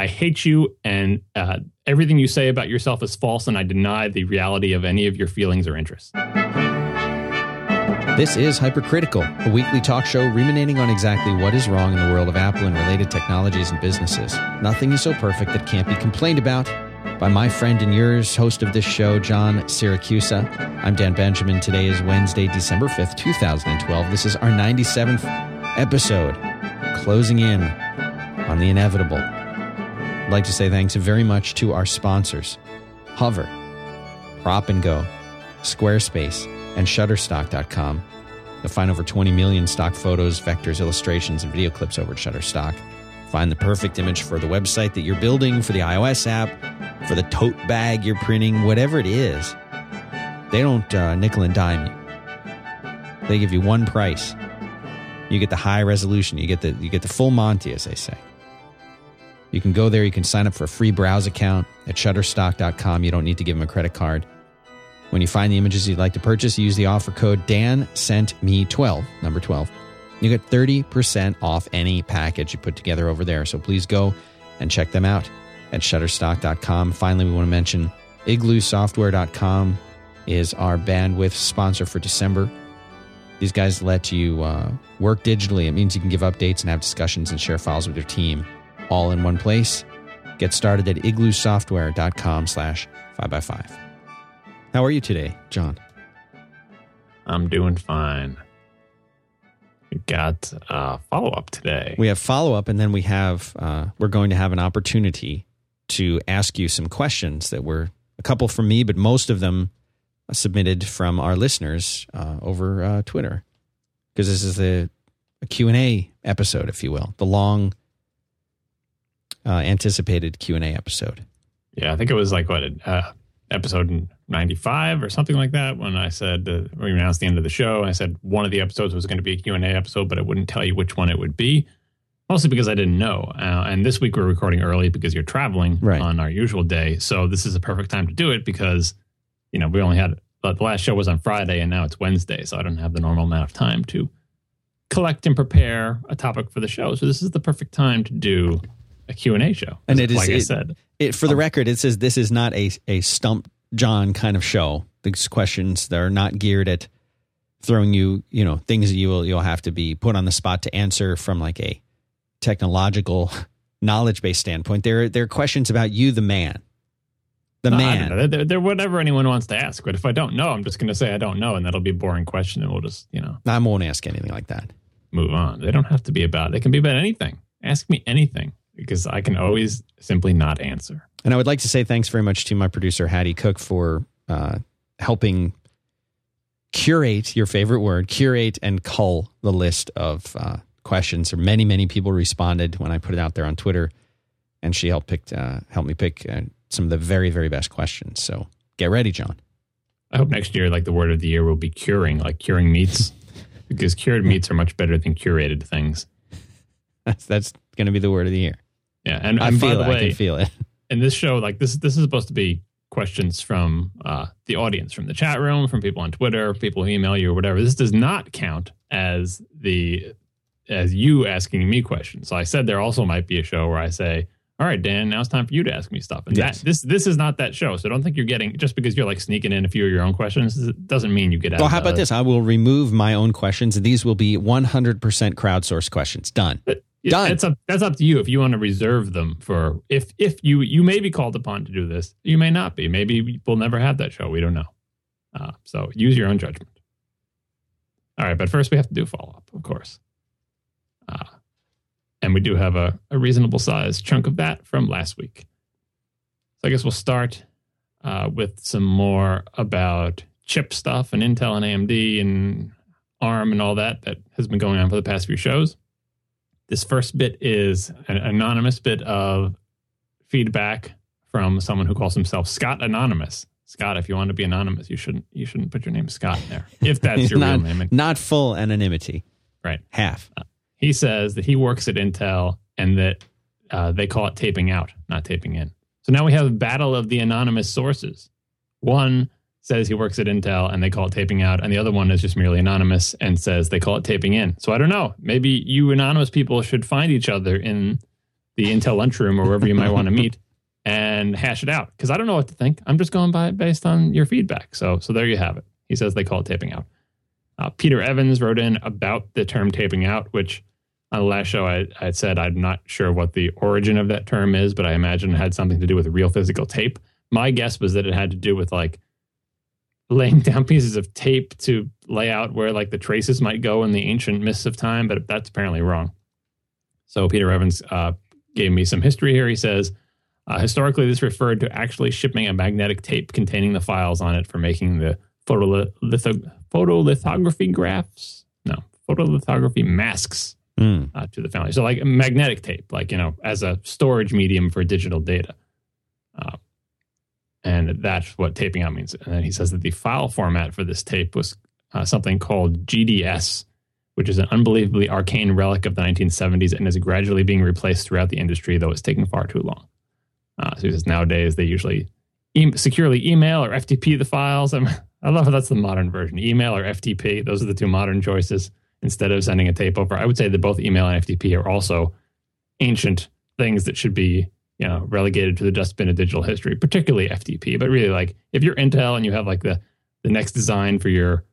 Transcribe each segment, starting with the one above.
I hate you, and everything you say about yourself is false, and I deny the reality of any of your feelings or interests. This is Hypercritical, a weekly talk show ruminating on exactly what is wrong in the world of Apple and related technologies and businesses. Nothing is so perfect that can't be complained about. By my friend and yours, host of this show, John Siracusa. I'm Dan Benjamin. Today is Wednesday, December 5th, 2012. This is our 97th episode, closing in on the inevitable. I'd like to say thanks very much to our sponsors, Hover, Prop & Go, Squarespace, and Shutterstock.com. You'll find over 20 million stock photos, vectors, illustrations, and video clips over at Shutterstock. Find the perfect image for the website that you're building, for the iOS app, for the tote bag you're printing, whatever it is. They don't nickel and dime you. They give you one price. You get the high resolution. You get the full Monty, as they say. You can go there. You can sign up for a free browse account at Shutterstock.com. You don't need to give them a credit card. When you find the images you'd like to purchase, use the offer code DANSENTME12, number 12. You get 30% off any package you put together over there. So please go and check them out at Shutterstock.com. Finally, we want to mention IglooSoftware.com is our bandwidth sponsor for December. These guys let you work digitally. It means you can give updates and have discussions and share files with your team all in one place. Get started at igloosoftware.com/5x5. How are you today, John? I'm doing fine. We got follow-up today. We have follow-up, and then we have, we're going to have an opportunity to ask you some questions that were a couple from me, but most of them submitted from our listeners over Twitter, because this is a Q&A episode, if you will, the long anticipated Q&A episode. Yeah, I think it was like, what, episode 95 or something like that, when I said, we announced the end of the show, and I said one of the episodes was going to be a Q&A episode, but I wouldn't tell you which one it would be, mostly because I didn't know. And this week we're recording early because you're traveling on our usual day. So this is a perfect time to do it because, you know, we only had, the last show was on Friday and now it's Wednesday. So I don't have the normal amount of time to collect and prepare a topic for the show. So this is the perfect time to do a Q&A show. And it is, like I said. For the record, it says this is not a stump John kind of show. These questions that are not geared at throwing you, you know, things that you'll have to be put on the spot to answer from like a technological knowledge based standpoint. They're questions about you, the man. They're whatever anyone wants to ask. But if I don't know, I'm just going to say I don't know, and that'll be a boring question, and we'll just, you know, I won't ask anything like that. Move on. They don't have to be about. They can be about anything. Ask me anything, because I can always simply not answer. And I would like to say thanks very much to my producer, Hattie Cook, for helping curate, your favorite word, curate and cull the list of questions. Many, many people responded when I put it out there on Twitter, and she helped me pick some of the very, very best questions. So get ready, John. I hope next year, like the word of the year will be curing, like curing meats, because cured meats are much better than curated things. That's going to be the word of the year. Yeah, and I feel it. I can feel it. And this show, like this is supposed to be questions from the audience, from the chat room, from people on Twitter, people who email you or whatever. This does not count as you asking me questions. So I said there also might be a show where I say, all right, Dan, now it's time for you to ask me stuff. And yes, this is not that show. So don't think you're getting, just because you're like sneaking in a few of your own questions, it doesn't mean you get out. Well, how about this? I will remove my own questions, and these will be 100% crowdsourced questions. Done. Done. That's up to you if you want to reserve them for if you may be called upon to do this. You may not be. Maybe we'll never have that show. We don't know. So use your own judgment. All right. But first, we have to do follow-up, of course. And we do have a reasonable size chunk of that from last week. So I guess we'll start with some more about chip stuff and Intel and AMD and ARM and all that has been going on for the past few shows. This first bit is an anonymous bit of feedback from someone who calls himself Scott Anonymous. Scott, if you want to be anonymous, you shouldn't put your name Scott in there, if that's your real name. Not full anonymity. Right. Half. He says that he works at Intel and that they call it taping out, not taping in. So now we have a battle of the anonymous sources. One says he works at Intel and they call it taping out, and the other one is just merely anonymous and says they call it taping in. So I don't know. Maybe you anonymous people should find each other in the Intel lunchroom or wherever you might want to meet and hash it out. Because I don't know what to think. I'm just going by it based on your feedback. So there you have it. He says they call it taping out. Peter Evans wrote in about the term taping out, which on the last show I said I'm not sure what the origin of that term is, but I imagine it had something to do with real physical tape. My guess was that it had to do with like laying down pieces of tape to lay out where like the traces might go in the ancient mists of time, but that's apparently wrong. So Peter Evans gave me some history here. He says, historically, this referred to actually shipping a magnetic tape containing the files on it for making the photolithography masks to the family. So like magnetic tape, like, you know, as a storage medium for digital data. And that's what taping out means. And then he says that the file format for this tape was something called GDS, which is an unbelievably arcane relic of the 1970s and is gradually being replaced throughout the industry, though it's taking far too long. So he says nowadays they usually securely email or FTP the files. I love how that's the modern version. Email or FTP, those are the two modern choices instead of sending a tape over. I would say that both email and FTP are also ancient things that should be, you know, relegated to the dustbin of digital history, particularly FTP. But really, like, if you're Intel and you have like the next design for your,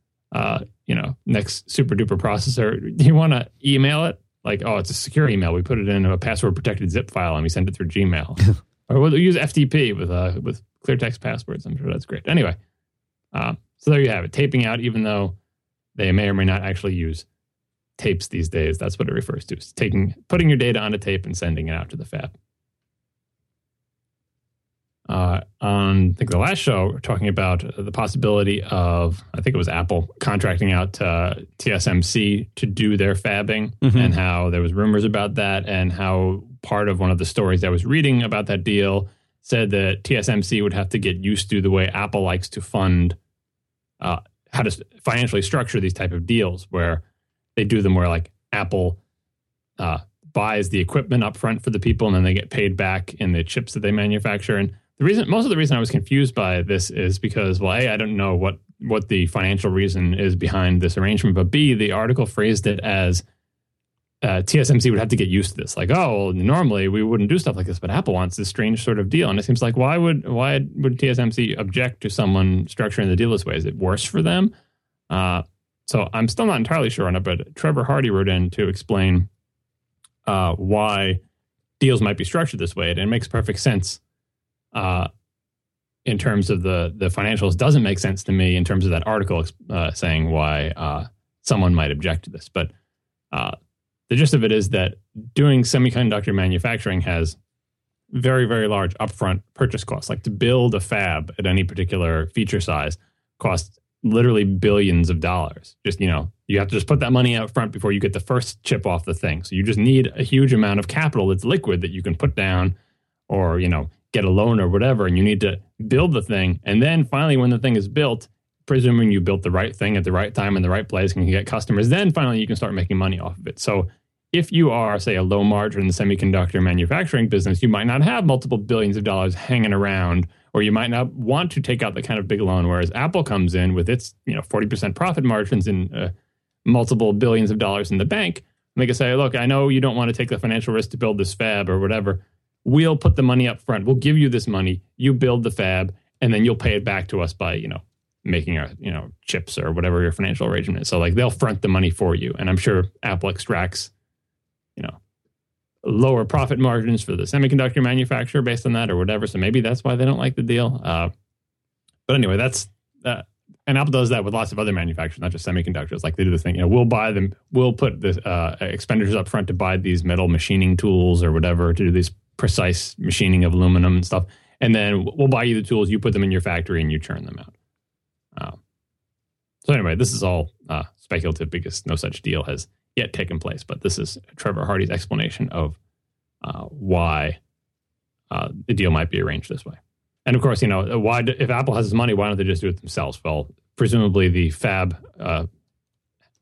next super duper processor, do you want to email it? Like, oh, it's a secure email. We put it in a password protected zip file and we send it through Gmail. Or we'll use FTP with clear text passwords. I'm sure that's great. Anyway, so there you have it. Taping out, even though they may or may not actually use tapes these days, that's what it refers to. It's putting your data on a tape and sending it out to the fab. On, I think, the last show, we were talking about the possibility of, I think it was Apple, contracting out TSMC to do their fabbing, and how there was rumors about that, and how part of one of the stories I was reading about that deal said that TSMC would have to get used to the way Apple likes to fund, how to financially structure these type of deals, where they do them where like Apple buys the equipment up front for the people and then they get paid back in the chips that they manufacture. And most of the reason I was confused by this is because, well, A, I don't know what the financial reason is behind this arrangement, but B, the article phrased it as TSMC would have to get used to this. Like, oh, well, normally we wouldn't do stuff like this, but Apple wants this strange sort of deal. And it seems like, why would TSMC object to someone structuring the deal this way? Is it worse for them? So I'm still not entirely sure on it, but Trevor Hardy wrote in to explain why deals might be structured this way. And it makes perfect sense in terms of the financials. Doesn't make sense to me in terms of that article saying why someone might object to this. But the gist of it is that doing semiconductor manufacturing has very, very large upfront purchase costs. Like, to build a fab at any particular feature size costs literally billions of dollars. Just, you know, you have to just put that money out front before you get the first chip off the thing. So you just need a huge amount of capital that's liquid that you can put down or, you know, get a loan or whatever. And you need to build the thing. And then finally, when the thing is built, presuming you built the right thing at the right time in the right place and you get customers, then finally you can start making money off of it. So if you are, say, a low margin semiconductor manufacturing business, you might not have multiple billions of dollars hanging around, or you might not want to take out the kind of big loan, whereas Apple comes in with its, you know, 40% profit margins and multiple billions of dollars in the bank. And they can say, look, I know you don't want to take the financial risk to build this fab or whatever. We'll put the money up front. We'll give you this money. You build the fab, and then you'll pay it back to us by, you know, making our, you know, chips or whatever your financial arrangement is. So like, they'll front the money for you. And I'm sure Apple extracts, you know, lower profit margins for the semiconductor manufacturer based on that or whatever. So maybe that's why they don't like the deal. But anyway, that's, and Apple does that with lots of other manufacturers, not just semiconductors. Like, they do the thing, you know, we'll buy them, we'll put the expenditures up front to buy these metal machining tools or whatever, to do these precise machining of aluminum and stuff. And then we'll buy you the tools, you put them in your factory and you churn them out. So anyway, this is all speculative because no such deal has yet taken place. But this is Trevor Hardy's explanation of why the deal might be arranged this way. And of course, you know, why, if Apple has this money, why don't they just do it themselves? Well, presumably the fab,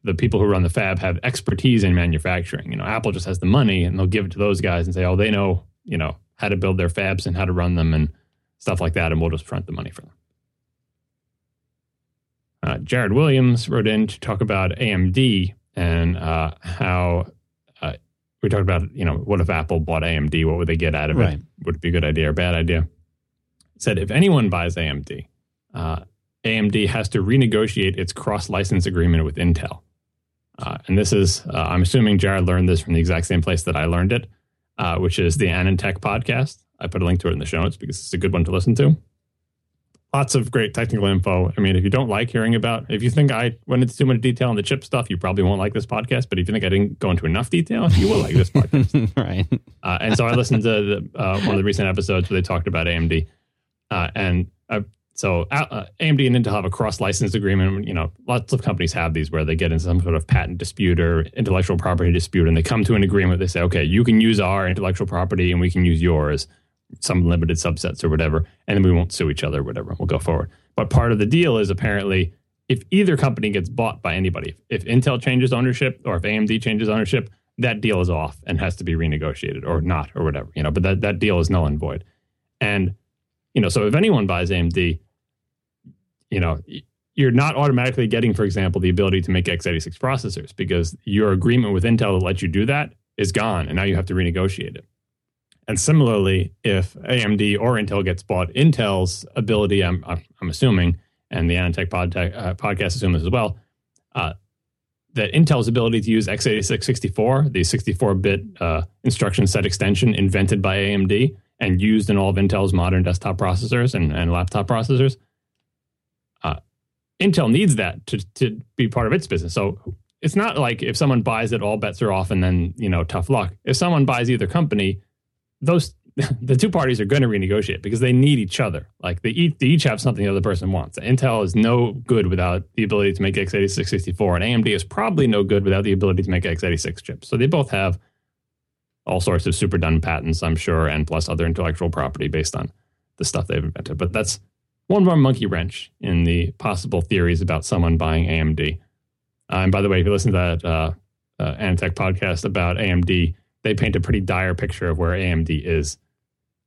the people who run the fab have expertise in manufacturing. You know, Apple just has the money and they'll give it to those guys and say, oh, they know, you know, how to build their fabs and how to run them and stuff like that. And we'll just front the money for them. Jared Williams wrote in to talk about AMD and how we talked about, you know, what if Apple bought AMD? What would they get out of it? Would it be a good idea or bad idea? It said if anyone buys AMD, AMD has to renegotiate its cross-license agreement with Intel. And this is, I'm assuming Jared learned this from the exact same place that I learned it, which is the AnandTech podcast. I put a link to it in the show notes because it's a good one to listen to. Lots of great technical info. I mean, if you don't like hearing about, if you think I went into too much detail on the chip stuff, you probably won't like this podcast. But if you think I didn't go into enough detail, you will like this podcast. Right. And so I listened to the, one of the recent episodes where they talked about AMD. So AMD and Intel have a cross-license agreement. You know, lots of companies have these where they get into some sort of patent dispute or intellectual property dispute, and they come to an agreement. They say, okay, you can use our intellectual property and we can use yours, some limited subsets or whatever, and then we won't sue each other or whatever. We'll go forward. But part of the deal is apparently if either company gets bought by anybody, if Intel changes ownership or if AMD changes ownership, that deal is off and has to be renegotiated or not or whatever, you know, but that deal is null and void. And, you know, so if anyone buys AMD, you know, you're not automatically getting, for example, the ability to make x86 processors because your agreement with Intel that lets you do that is gone and now you have to renegotiate it. And similarly, if AMD or Intel gets bought, Intel's ability, I'm assuming, and the AnandTech podcast assumes as well, that Intel's ability to use x86 64, the 64-bit instruction set extension invented by AMD and used in all of Intel's modern desktop processors and laptop processors, Intel needs that to be part of its business. So it's not like if someone buys it, all bets are off, and then, you know, tough luck. If someone buys either company, the two parties are going to renegotiate because they need each other. Like they each have something the other person wants. Intel is no good without the ability to make x86 64, and AMD is probably no good without the ability to make x86 chips. So they both have all sorts of super done patents, I'm sure, and plus other intellectual property based on the stuff they've invented. But that's one more monkey wrench in the possible theories about someone buying AMD. And by the way, if you listen to that AnandTech podcast about AMD, they paint a pretty dire picture of where AMD is.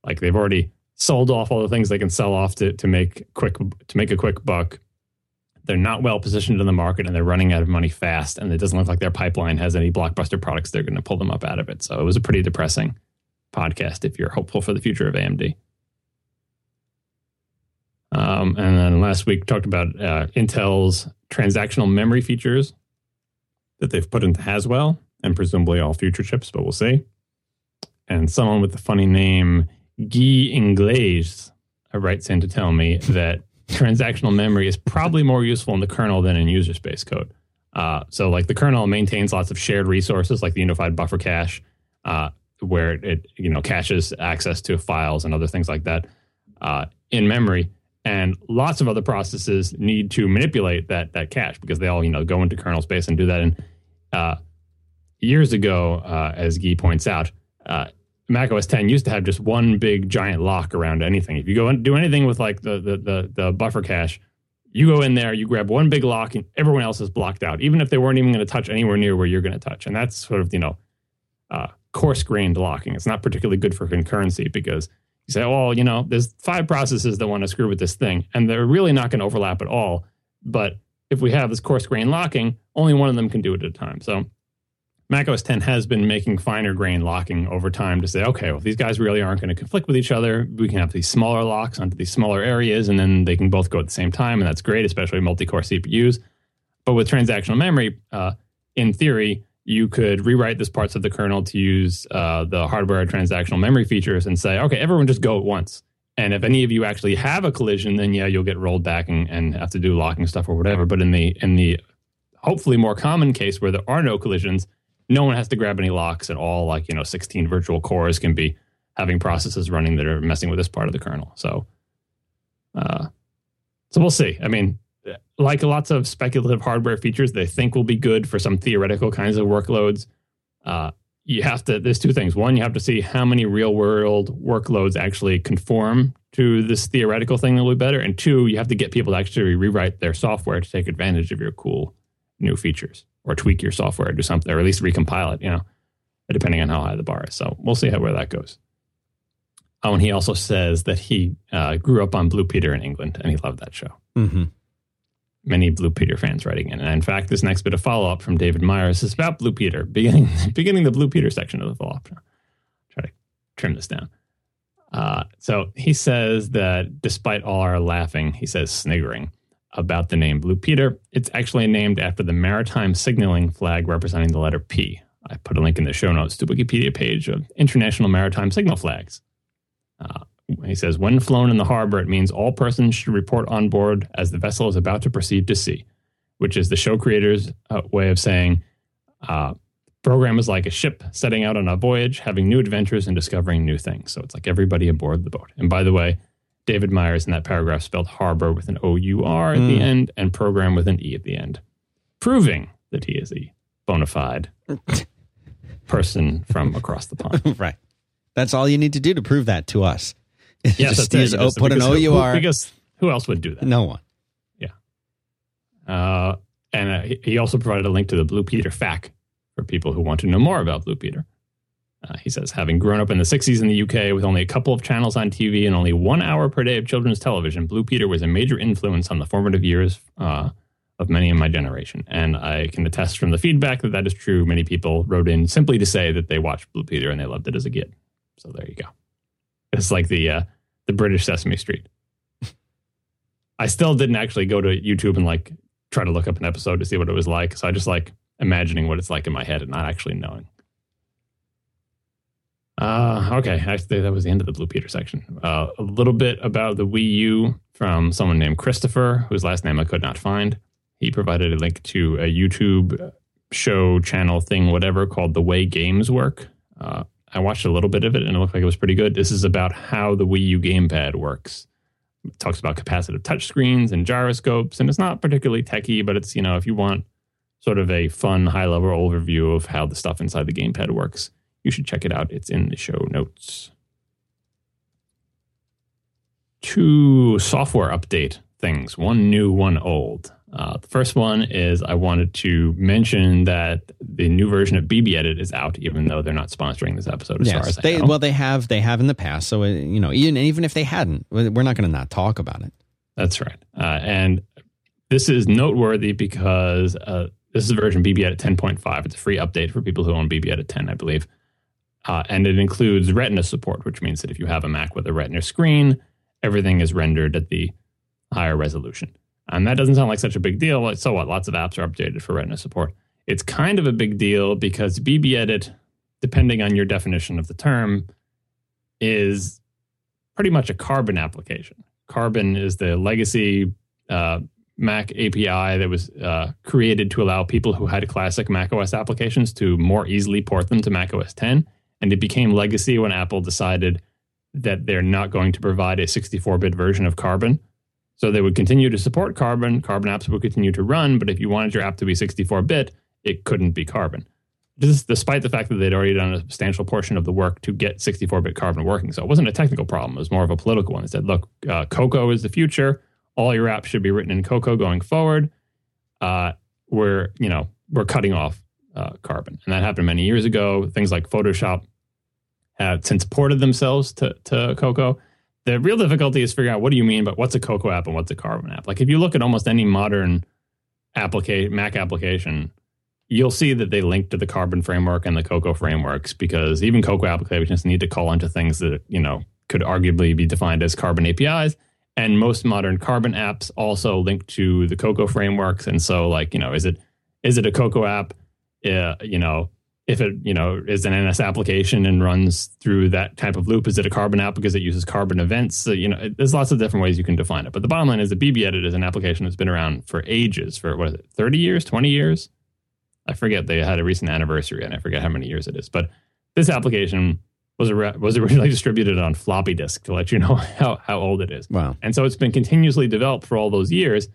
Like they've already sold off all the things they can sell off to make a quick buck. They're not well positioned in the market, and they're running out of money fast. And it doesn't look like their pipeline has any blockbuster products they're going to pull them up out of it. So it was a pretty depressing podcast if you're hopeful for the future of AMD. And then last week talked about Intel's transactional memory features that they've put into Haswell, and presumably all future chips, but we'll see. And someone with the funny name Guy Inglés writes in to tell me that transactional memory is probably more useful in the kernel than in user space code. So like the kernel maintains lots of shared resources like the unified buffer cache, where it, you know, caches access to files and other things like that in memory. And lots of other processes need to manipulate that cache because they all, you know, go into kernel space and do that. And years ago, as Guy points out, Mac OS X used to have just one big giant lock around anything. If you go and do anything with like the buffer cache, you go in there, you grab one big lock, and everyone else is blocked out, even if they weren't even going to touch anywhere near where you're going to touch. And that's sort of, you know, coarse-grained locking. It's not particularly good for concurrency because you say, oh, you know, there's five processes that want to screw with this thing, and they're really not going to overlap at all. But if we have this coarse-grained locking, only one of them can do it at a time. So Mac OS X has been making finer grain locking over time to say, okay, well, if these guys really aren't going to conflict with each other, we can have these smaller locks onto these smaller areas, and then they can both go at the same time, and that's great, especially multi-core CPUs. But with transactional memory, in theory, you could rewrite this parts of the kernel to use the hardware transactional memory features and say, okay, everyone just go at once. And if any of you actually have a collision, then yeah, you'll get rolled back and have to do locking stuff or whatever. But in the hopefully more common case where there are no collisions, no one has to grab any locks at all. Like, you know, 16 virtual cores can be having processes running that are messing with this part of the kernel. So we'll see. I mean, like lots of speculative hardware features they think will be good for some theoretical kinds of workloads, there's two things. One, you have to see how many real world workloads actually conform to this theoretical thing that will be better. And two, you have to get people to actually rewrite their software to take advantage of your cool new features, or tweak your software, or do something, or at least recompile it, you know, depending on how high the bar is. So we'll see where that goes. Oh, and he also says that he grew up on Blue Peter in England, and he loved that show. Mm-hmm. many Blue Peter fans writing in. And in fact, this next bit of follow-up from David Myers is about Blue Peter, beginning the Blue Peter section of the follow-up. Try to trim this down. So he says that despite all our laughing, he says sniggering about the name Blue Peter, it's actually named after the maritime signaling flag representing the letter P. I put a link in the show notes to Wikipedia page of International Maritime Signal Flags. He says, when flown in the harbor, it means all persons should report on board as the vessel is about to proceed to sea, which is the show creator's way of saying program is like a ship setting out on a voyage, having new adventures and discovering new things. So it's like everybody aboard the boat. And by the way, David Myers in that paragraph spelled harbor with an O-U-R at the end and program with an E at the end, proving that he is a bona fide person from across the pond. Right. That's all you need to do to prove that to us. Yes, just use O, put an O-U-R. Because who else would do that? No one. Yeah. He also provided a link to the Blue Peter FAQ for people who want to know more about Blue Peter. He says, having grown up in the 60s in the UK with only a couple of channels on TV and only 1 hour per day of children's television, Blue Peter was a major influence on the formative years of many in my generation. And I can attest from the feedback that that is true. Many people wrote in simply to say that they watched Blue Peter and they loved it as a kid. So there you go. It's like the British Sesame Street. I still didn't actually go to YouTube and like try to look up an episode to see what it was like. So I just like imagining what it's like in my head and not actually knowing. Okay, actually that was the end of the Blue Peter section. A little bit about the Wii U from someone named Christopher, whose last name I could not find. He provided a link to a YouTube show, channel, thing, whatever, called The Way Games Work. I watched a little bit of it and it looked like it was pretty good. This is about how the Wii U gamepad works. It talks about capacitive touchscreens and gyroscopes, and it's not particularly techy, but it's, you know, if you want sort of a fun high-level overview of how the stuff inside the gamepad works, you should check it out. It's in the show notes. Two software update things, one new, one old. The first one is I wanted to mention that the new version of BBEdit is out, even though they're not sponsoring this episode. As far as I know. Well, they have in the past. So, you know, even if they hadn't, we're not going to not talk about it. That's right. And this is noteworthy because this is a version BBEdit 10.5. It's a free update for people who own BBEdit 10, I believe. And it includes Retina support, which means that if you have a Mac with a Retina screen, everything is rendered at the higher resolution. And that doesn't sound like such a big deal. So what? Lots of apps are updated for Retina support. It's kind of a big deal because BBEdit, depending on your definition of the term, is pretty much a Carbon application. Carbon is the legacy Mac API that was created to allow people who had classic macOS applications to more easily port them to macOS 10. And it became legacy when Apple decided that they're not going to provide a 64-bit version of Carbon. So they would continue to support Carbon. Carbon apps would continue to run, but if you wanted your app to be 64-bit, it couldn't be Carbon. This, despite the fact that they'd already done a substantial portion of the work to get 64-bit Carbon working. So it wasn't a technical problem. It was more of a political one. It said, look, Cocoa is the future. All your apps should be written in Cocoa going forward. We're cutting off Carbon. And that happened many years ago. Things like Photoshop have since ported themselves to Cocoa. The real difficulty is figuring out what do you mean by what's a Cocoa app and what's a Carbon app. Like if you look at almost any modern Mac application, you'll see that they link to the Carbon framework and the Cocoa frameworks because even Cocoa applications need to call onto things that, you know, could arguably be defined as Carbon APIs. And most modern Carbon apps also link to the Cocoa frameworks. And so, like, you know, is it a Cocoa app? You know, if it, you know, is an NS application and runs through that type of loop, is it a Carbon app because it uses Carbon events? So, you know, there's lots of different ways you can define it. But the bottom line is that BBEdit is an application that's been around for ages, for, what is it, 30 years, 20 years? I forget. They had a recent anniversary, and I forget how many years it is. But this application was originally distributed on floppy disk, to let you know how old it is. Wow. And so it's been continuously developed for all those years.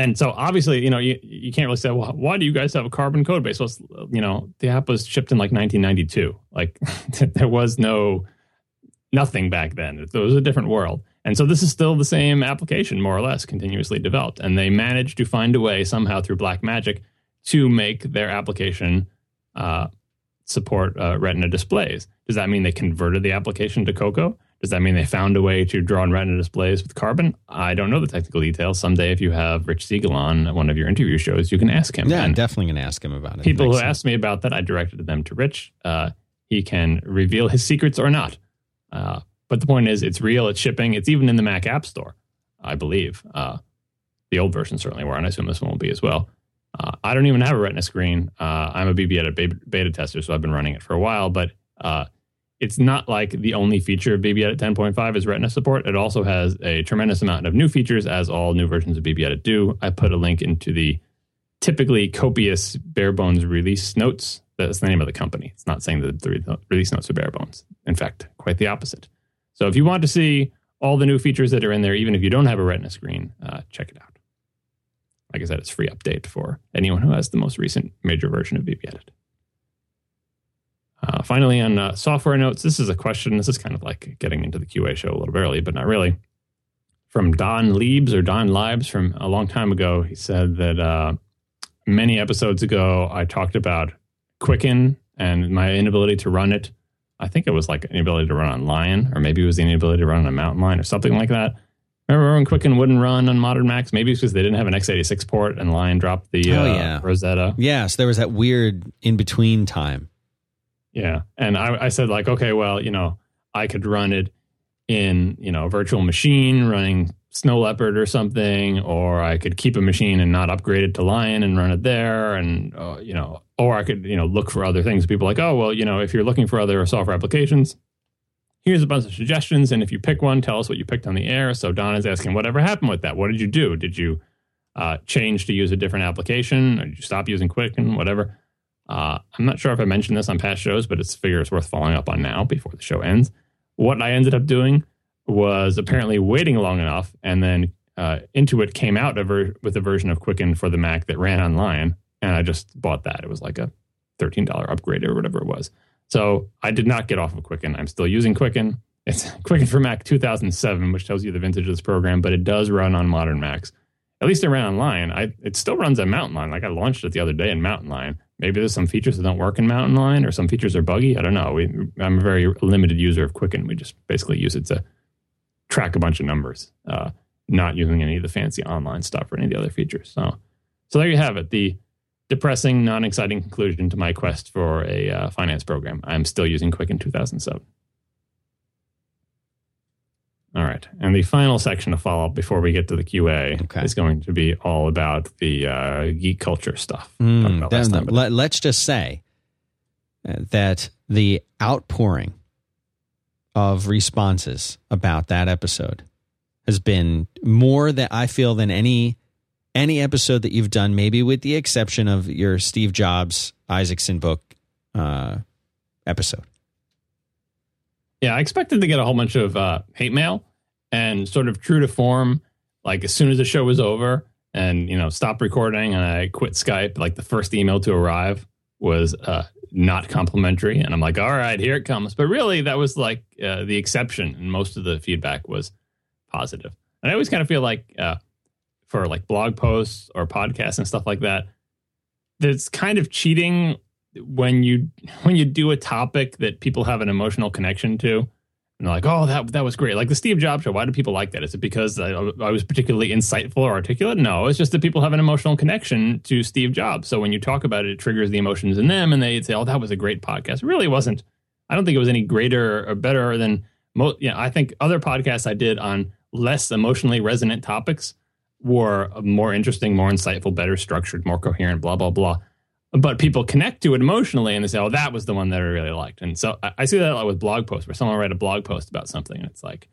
And so obviously, you know, you can't really say, well, why do you guys have a Carbon code base? Well, you know, the app was shipped in like 1992. Like there was nothing back then. It was a different world. And so this is still the same application, more or less, continuously developed. And they managed to find a way somehow through black magic to make their application support Retina displays. Does that mean they converted the application to Cocoa? Does that mean they found a way to draw on retina displays with Carbon? I don't know the technical details. Someday, if you have Rich Siegel on one of your interview shows, you can ask him. Yeah, I'm definitely going to ask him about it. People who asked me about that, I directed them to Rich. He can reveal his secrets or not. But the point is, it's real, it's shipping, it's even in the Mac App Store, I believe. The old versions certainly were, and I assume this one will be as well. I don't even have a Retina screen. I'm a BBEdit beta tester, so I've been running it for a while, but it's not like the only feature of BBEdit 10.5 is Retina support. It also has a tremendous amount of new features, as all new versions of BBEdit do. I put a link into the typically copious bare bones release notes. That's the name of the company. It's not saying that the release notes are bare bones. In fact, quite the opposite. So if you want to see all the new features that are in there, even if you don't have a Retina screen, check it out. Like I said, it's a free update for anyone who has the most recent major version of BBEdit. Finally, on software notes, this is a question. This is kind of like getting into the QA show a little bit early, but not really. From Don Liebs from a long time ago, he said that many episodes ago, I talked about Quicken and my inability to run it. I think it was like an inability to run on Lion, or maybe it was the inability to run on a mountain lion or something like that. Remember when Quicken wouldn't run on modern Macs? Maybe it's because they didn't have an x86 port and Lion dropped the Rosetta. Yeah, so there was that weird in-between time. Yeah, and I said like, okay, well, you know, I could run it in, you know, a virtual machine running Snow Leopard or something, or I could keep a machine and not upgrade it to Lion and run it there, and, you know, or I could, you know, look for other things. People are like, oh, well, you know, if you're looking for other software applications, here's a bunch of suggestions, and if you pick one, tell us what you picked on the air. So Don is asking, whatever happened with that? What did you do? Did you change to use a different application, or did you stop using Quicken, whatever? I'm not sure if I mentioned this on past shows, but it's figure it's worth following up on now before the show ends. What I ended up doing was apparently waiting long enough, and then Intuit came out with a version of Quicken for the Mac that ran on Lion, and I just bought that. It was like a $13 upgrade or whatever it was. So I did not get off of Quicken. I'm still using Quicken. It's Quicken for Mac 2007, which tells you the vintage of this program, but it does run on modern Macs. At least it ran on Lion. It still runs on Mountain Lion. Like I launched it the other day in Mountain Lion. Maybe there's some features that don't work in Mountain Lion, or some features are buggy. I don't know. I'm a very limited user of Quicken. We just basically use it to track a bunch of numbers, not using any of the fancy online stuff or any of the other features. So there you have it. The depressing, non-exciting conclusion to my quest for a finance program. I'm still using Quicken 2007. All right. And the final section to follow up before we get to the QA is going to be all about the geek culture stuff. Let's just say that the outpouring of responses about that episode has been more that I feel than any episode that you've done, maybe with the exception of your Steve Jobs, Isaacson book episode. Yeah, I expected to get a whole bunch of hate mail, and sort of true to form, like as soon as the show was over and, you know, stopped recording and I quit Skype, like the first email to arrive was not complimentary. And I'm like, all right, here it comes. But really, that was like the exception. And most of the feedback was positive. And I always kind of feel like for like blog posts or podcasts and stuff like that, that's kind of cheating when you do a topic that people have an emotional connection to, and they're like, oh, that was great. Like the Steve Jobs show, why do people like that? Is it because I was particularly insightful or articulate? No, it's just that people have an emotional connection to Steve Jobs. So when you talk about it, it triggers the emotions in them, and they say, oh, that was a great podcast. It really wasn't. I don't think it was any greater or better than most. You know, I think other podcasts I did on less emotionally resonant topics were more interesting, more insightful, better structured, more coherent, blah, blah, blah. But people connect to it emotionally and they say, oh, that was the one that I really liked. And so I see that a lot with blog posts where someone will write a blog post about something. And it's like,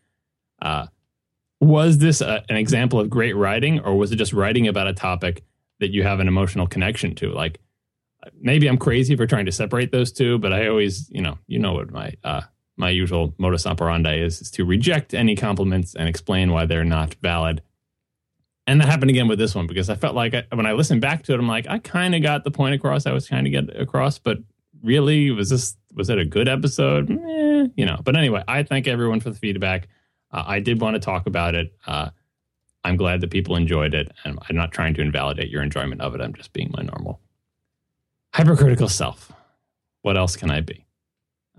was this an example of great writing, or was it just writing about a topic that you have an emotional connection to? Like maybe I'm crazy for trying to separate those two, but I always, you know what my usual modus operandi is to reject any compliments and explain why they're not valid. And that happened again with this one, because I felt like when I listened back to it, I'm like, I kind of got the point across I was trying to get across, but really, was it a good episode? But anyway, I thank everyone for the feedback. I did want to talk about it. I'm glad that people enjoyed it, and I'm not trying to invalidate your enjoyment of it. I'm just being my normal hypercritical self. What else can I be?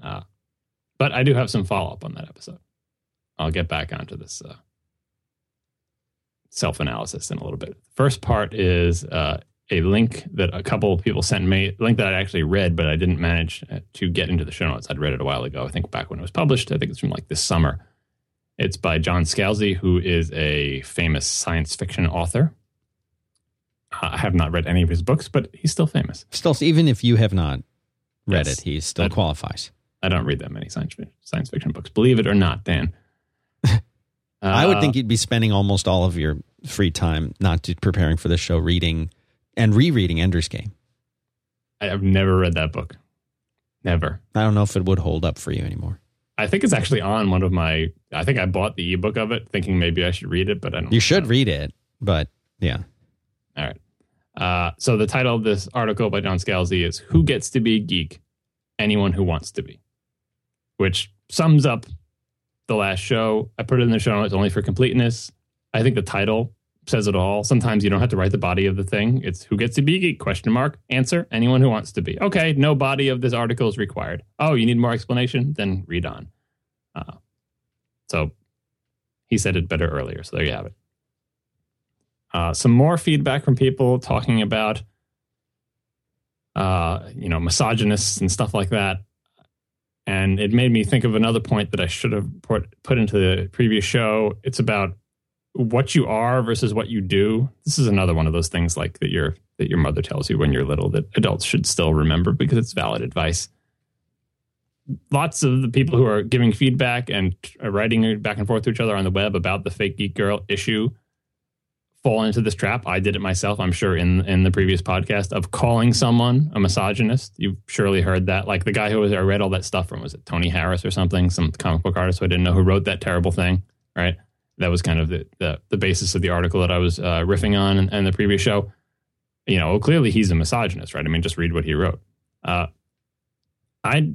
But I do have some follow-up on that episode. I'll get back onto this self-analysis in a little bit. First part is a link that a couple of people sent me, a link that I actually read, but I didn't manage to get into the show notes. I'd read it a while ago, I think back when it was published. I think it's from like this summer. It's by John Scalzi, who is a famous science fiction author. I have not read any of his books, but he's still famous. Still, even if you have not read it, he still qualifies. I don't read that many science fiction books, believe it or not, Dan. I would think you'd be spending almost all of your free time preparing for the show, reading and rereading Ender's Game. I have never read that book. Never. I don't know if it would hold up for you anymore. I think it's actually on one of my... I think I bought the ebook of it thinking maybe I should read it, but I don't... You should read it, but yeah. All right. So the title of this article by John Scalzi is Who Gets to Be a Geek? Anyone Who Wants to Be. Which sums up the last show. I put it in the show notes only for completeness. I think the title says it all. Sometimes you don't have to write the body of the thing. It's who gets to be a geek? ? Answer, anyone who wants to be. Okay, no body of this article is required. Oh, you need more explanation? Then read on. So he said it better earlier. So there you have it. Some more feedback from people talking about, misogynists and stuff like that. And it made me think of another point that I should have put into the previous show. It's about what you are versus what you do. This is another one of those things like that your mother tells you when you're little that adults should still remember because it's valid advice. Lots of the people who are giving feedback and writing back and forth to each other on the web about the fake geek girl issue fall into this trap. I did it myself, I'm sure, in the previous podcast of calling someone a misogynist. You've surely heard that. Like the guy who I read all that stuff from, was it Tony Harris or something? Some comic book artist who I didn't know who wrote that terrible thing, right? That was kind of the basis of the article that I was riffing on in the previous show. You know, well, clearly he's a misogynist, right? I mean, just read what he wrote. I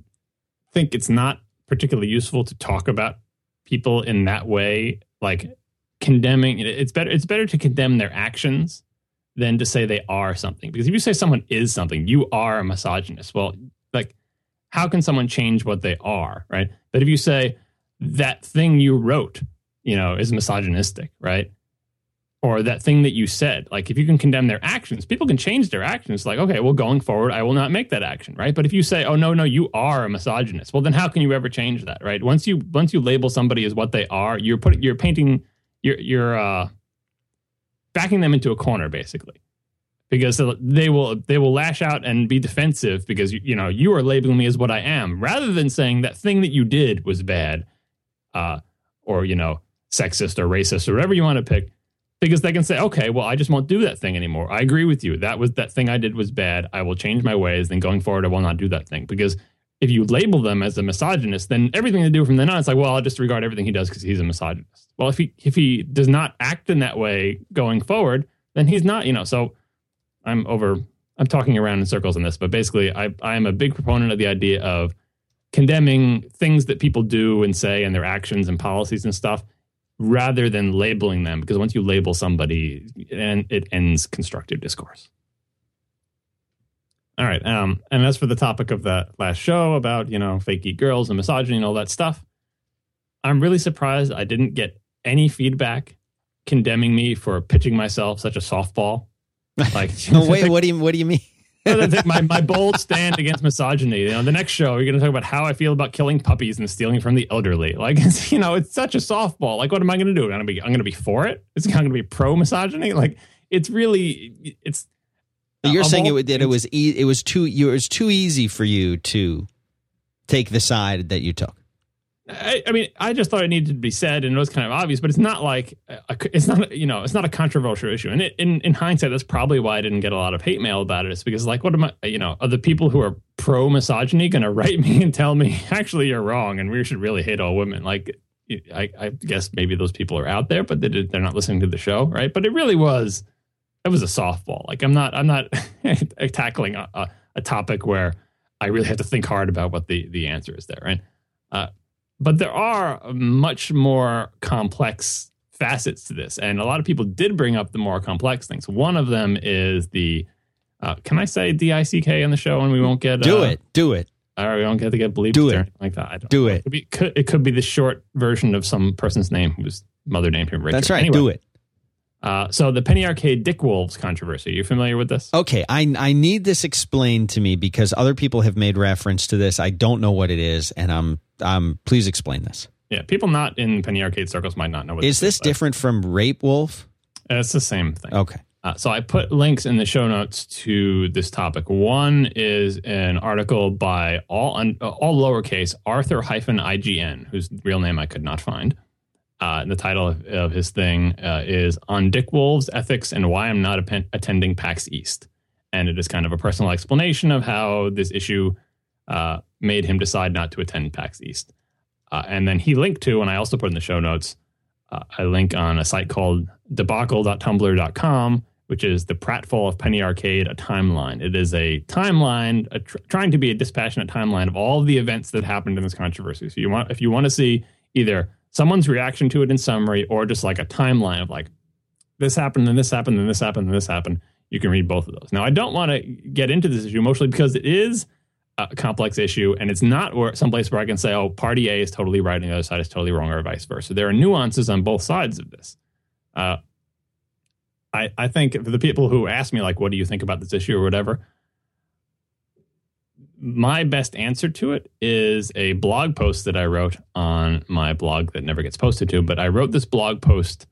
think it's not particularly useful to talk about people in that way, like condemning. It's better to condemn their actions than to say they are something. Because if you say someone is something, you are a misogynist. Well, like, how can someone change what they are, right? But if you say that thing you wrote, you know, is misogynistic, right? Or that thing that you said, like if you can condemn their actions, people can change their actions. Like, okay, well, going forward, I will not make that action, right? But if you say, oh, no, you are a misogynist, well, then how can you ever change that, right? Once you label somebody as what they are, you're backing them into a corner, basically, because they will lash out and be defensive because, you are labeling me as what I am, rather than saying that thing that you did was bad, or, sexist or racist or whatever you want to pick, because they can say, okay, well, I just won't do that thing anymore. I agree with you. That thing I did was bad. I will change my ways. Then going forward, I will not do that thing. Because if you label them as a misogynist, then everything they do from then on, it's like, well, I'll disregard everything he does because he's a misogynist. Well, if he does not act in that way going forward, then he's not, so I'm talking around in circles on this, but basically I am a big proponent of the idea of condemning things that people do and say and their actions and policies and stuff, rather than labeling them, because once you label somebody, it ends constructive discourse. All right. And as for the topic of that last show about, fake geek girls and misogyny and all that stuff, I'm really surprised I didn't get any feedback condemning me for pitching myself such a softball. Like, no, wait, what do you mean? my bold stand against misogyny. The next show, you're going to talk about how I feel about killing puppies and stealing from the elderly. Like, it's such a softball. Like, what am I going to do? I'm going to be for it. I'm going to be pro misogyny. Like, it's really, it's. You're saying it was too easy for you to take the side that you took. I mean, I just thought it needed to be said, and it was kind of obvious. But it's not like it's not a controversial issue. And in hindsight, that's probably why I didn't get a lot of hate mail about it. It's because, like, what am I? Are the people who are pro misogyny going to write me and tell me actually you're wrong and we should really hate all women? Like, I guess maybe those people are out there, but they're not listening to the show, right? But it really was. It was a softball. Like, I'm not tackling a topic where I really have to think hard about what the answer is there, right? But there are much more complex facets to this. And a lot of people did bring up the more complex things. One of them is the, can I say DICK on the show and we won't get... Do it. We don't have to get bleeped or anything like that. I don't know. It. It could be the short version of some person's name whose mother named him Richard. That's right. Anyway, do it. So the Penny Arcade Dick Wolves controversy. Are you familiar with this? Okay. I need this explained to me because other people have made reference to this. I don't know what it is, and I'm please explain this. Yeah, people not in Penny Arcade circles might not know what this is. Is this different from Rape Wolf? It's the same thing. Okay. So I put links in the show notes to this topic. One is an article by all lowercase Arthur-IGN, whose real name I could not find. The title of his thing is On Dick Wolves, Ethics, and Why I'm Not Attending PAX East. And it is kind of a personal explanation of how this issue made him decide not to attend PAX East. And then he linked to, and I also put in the show notes, a link on a site called debacle.tumblr.com, which is the pratfall of Penny Arcade, a timeline. It is a timeline, trying to be a dispassionate timeline of all the events that happened in this controversy. So if you want to see either someone's reaction to it in summary or just like a timeline of like, this happened, then this happened, then this happened, then this happened, you can read both of those. Now, I don't want to get into this issue mostly because it is a complex issue, and it's not someplace where I can say, oh, party A is totally right and the other side is totally wrong or vice versa. There are nuances on both sides of this. I think for the people who ask me, like, what do you think about this issue or whatever, my best answer to it is a blog post that I wrote on my blog that never gets posted to, but I wrote this blog post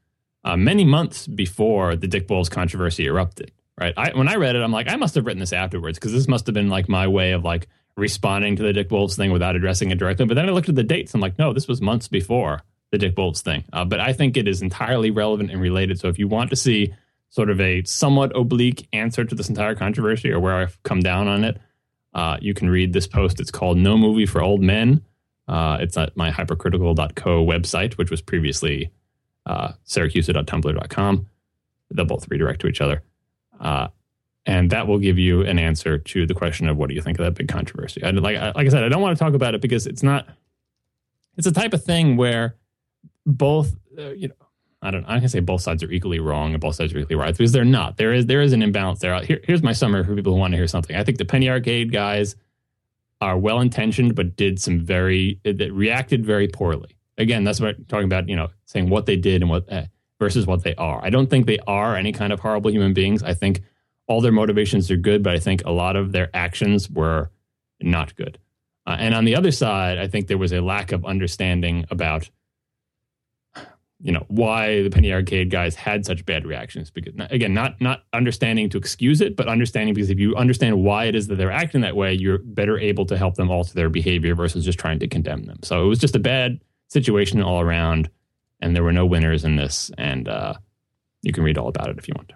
many months before the Dick Wolves controversy erupted. Right. When I read it, I'm like, I must have written this afterwards because this must have been like my way of like responding to the Dick Wolves thing without addressing it directly. But then I looked at the dates. I'm like, no, this was months before the Dick Wolves thing. But I think it is entirely relevant and related. So if you want to see sort of a somewhat oblique answer to this entire controversy or where I've come down on it, you can read this post. It's called No Movie for Old Men. It's at my hypercritical.co website, which was previously syracusa.tumblr.com. They'll both redirect to each other. And that will give you an answer to the question of what do you think of that big controversy? Like I said, I don't want to talk about it because it's a type of thing where both, I can say both sides are equally wrong and both sides are equally right because they're not. There is an imbalance there. Here's my summary for people who want to hear something. I think the Penny Arcade guys are well-intentioned, but reacted very poorly. Again, that's what I'm talking about, saying what they did and what versus what they are. I don't think they are any kind of horrible human beings. I think all their motivations are good, but I think a lot of their actions were not good. And on the other side, I think there was a lack of understanding about, why the Penny Arcade guys had such bad reactions. Because again, not understanding to excuse it, but understanding because if you understand why it is that they're acting that way, you're better able to help them alter their behavior versus just trying to condemn them. So it was just a bad situation all around. And there were no winners in this, and you can read all about it if you want to.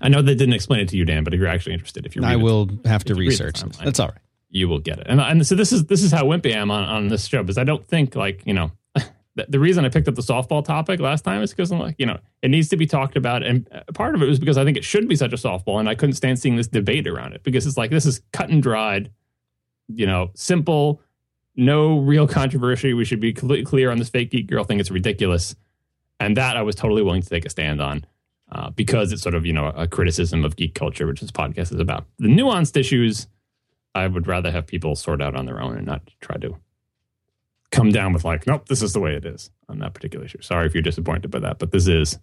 I know they didn't explain it to you, Dan, but if you're actually interested, if you read it, I will have to research it. That's all right. You will get it. And so this is how wimpy I am on this show, because I don't think, the reason I picked up the softball topic last time is because I'm like, it needs to be talked about. And part of it was because I think it should be such a softball, and I couldn't stand seeing this debate around it, because it's like, this is cut and dried, simple. No real controversy. We should be completely clear on this fake geek girl thing. It's ridiculous. And that I was totally willing to take a stand on because it's sort of, a criticism of geek culture, which this podcast is about. The nuanced issues, I would rather have people sort out on their own and not try to come down with like, nope, this is the way it is on that particular issue. Sorry if you're disappointed by that, but this is,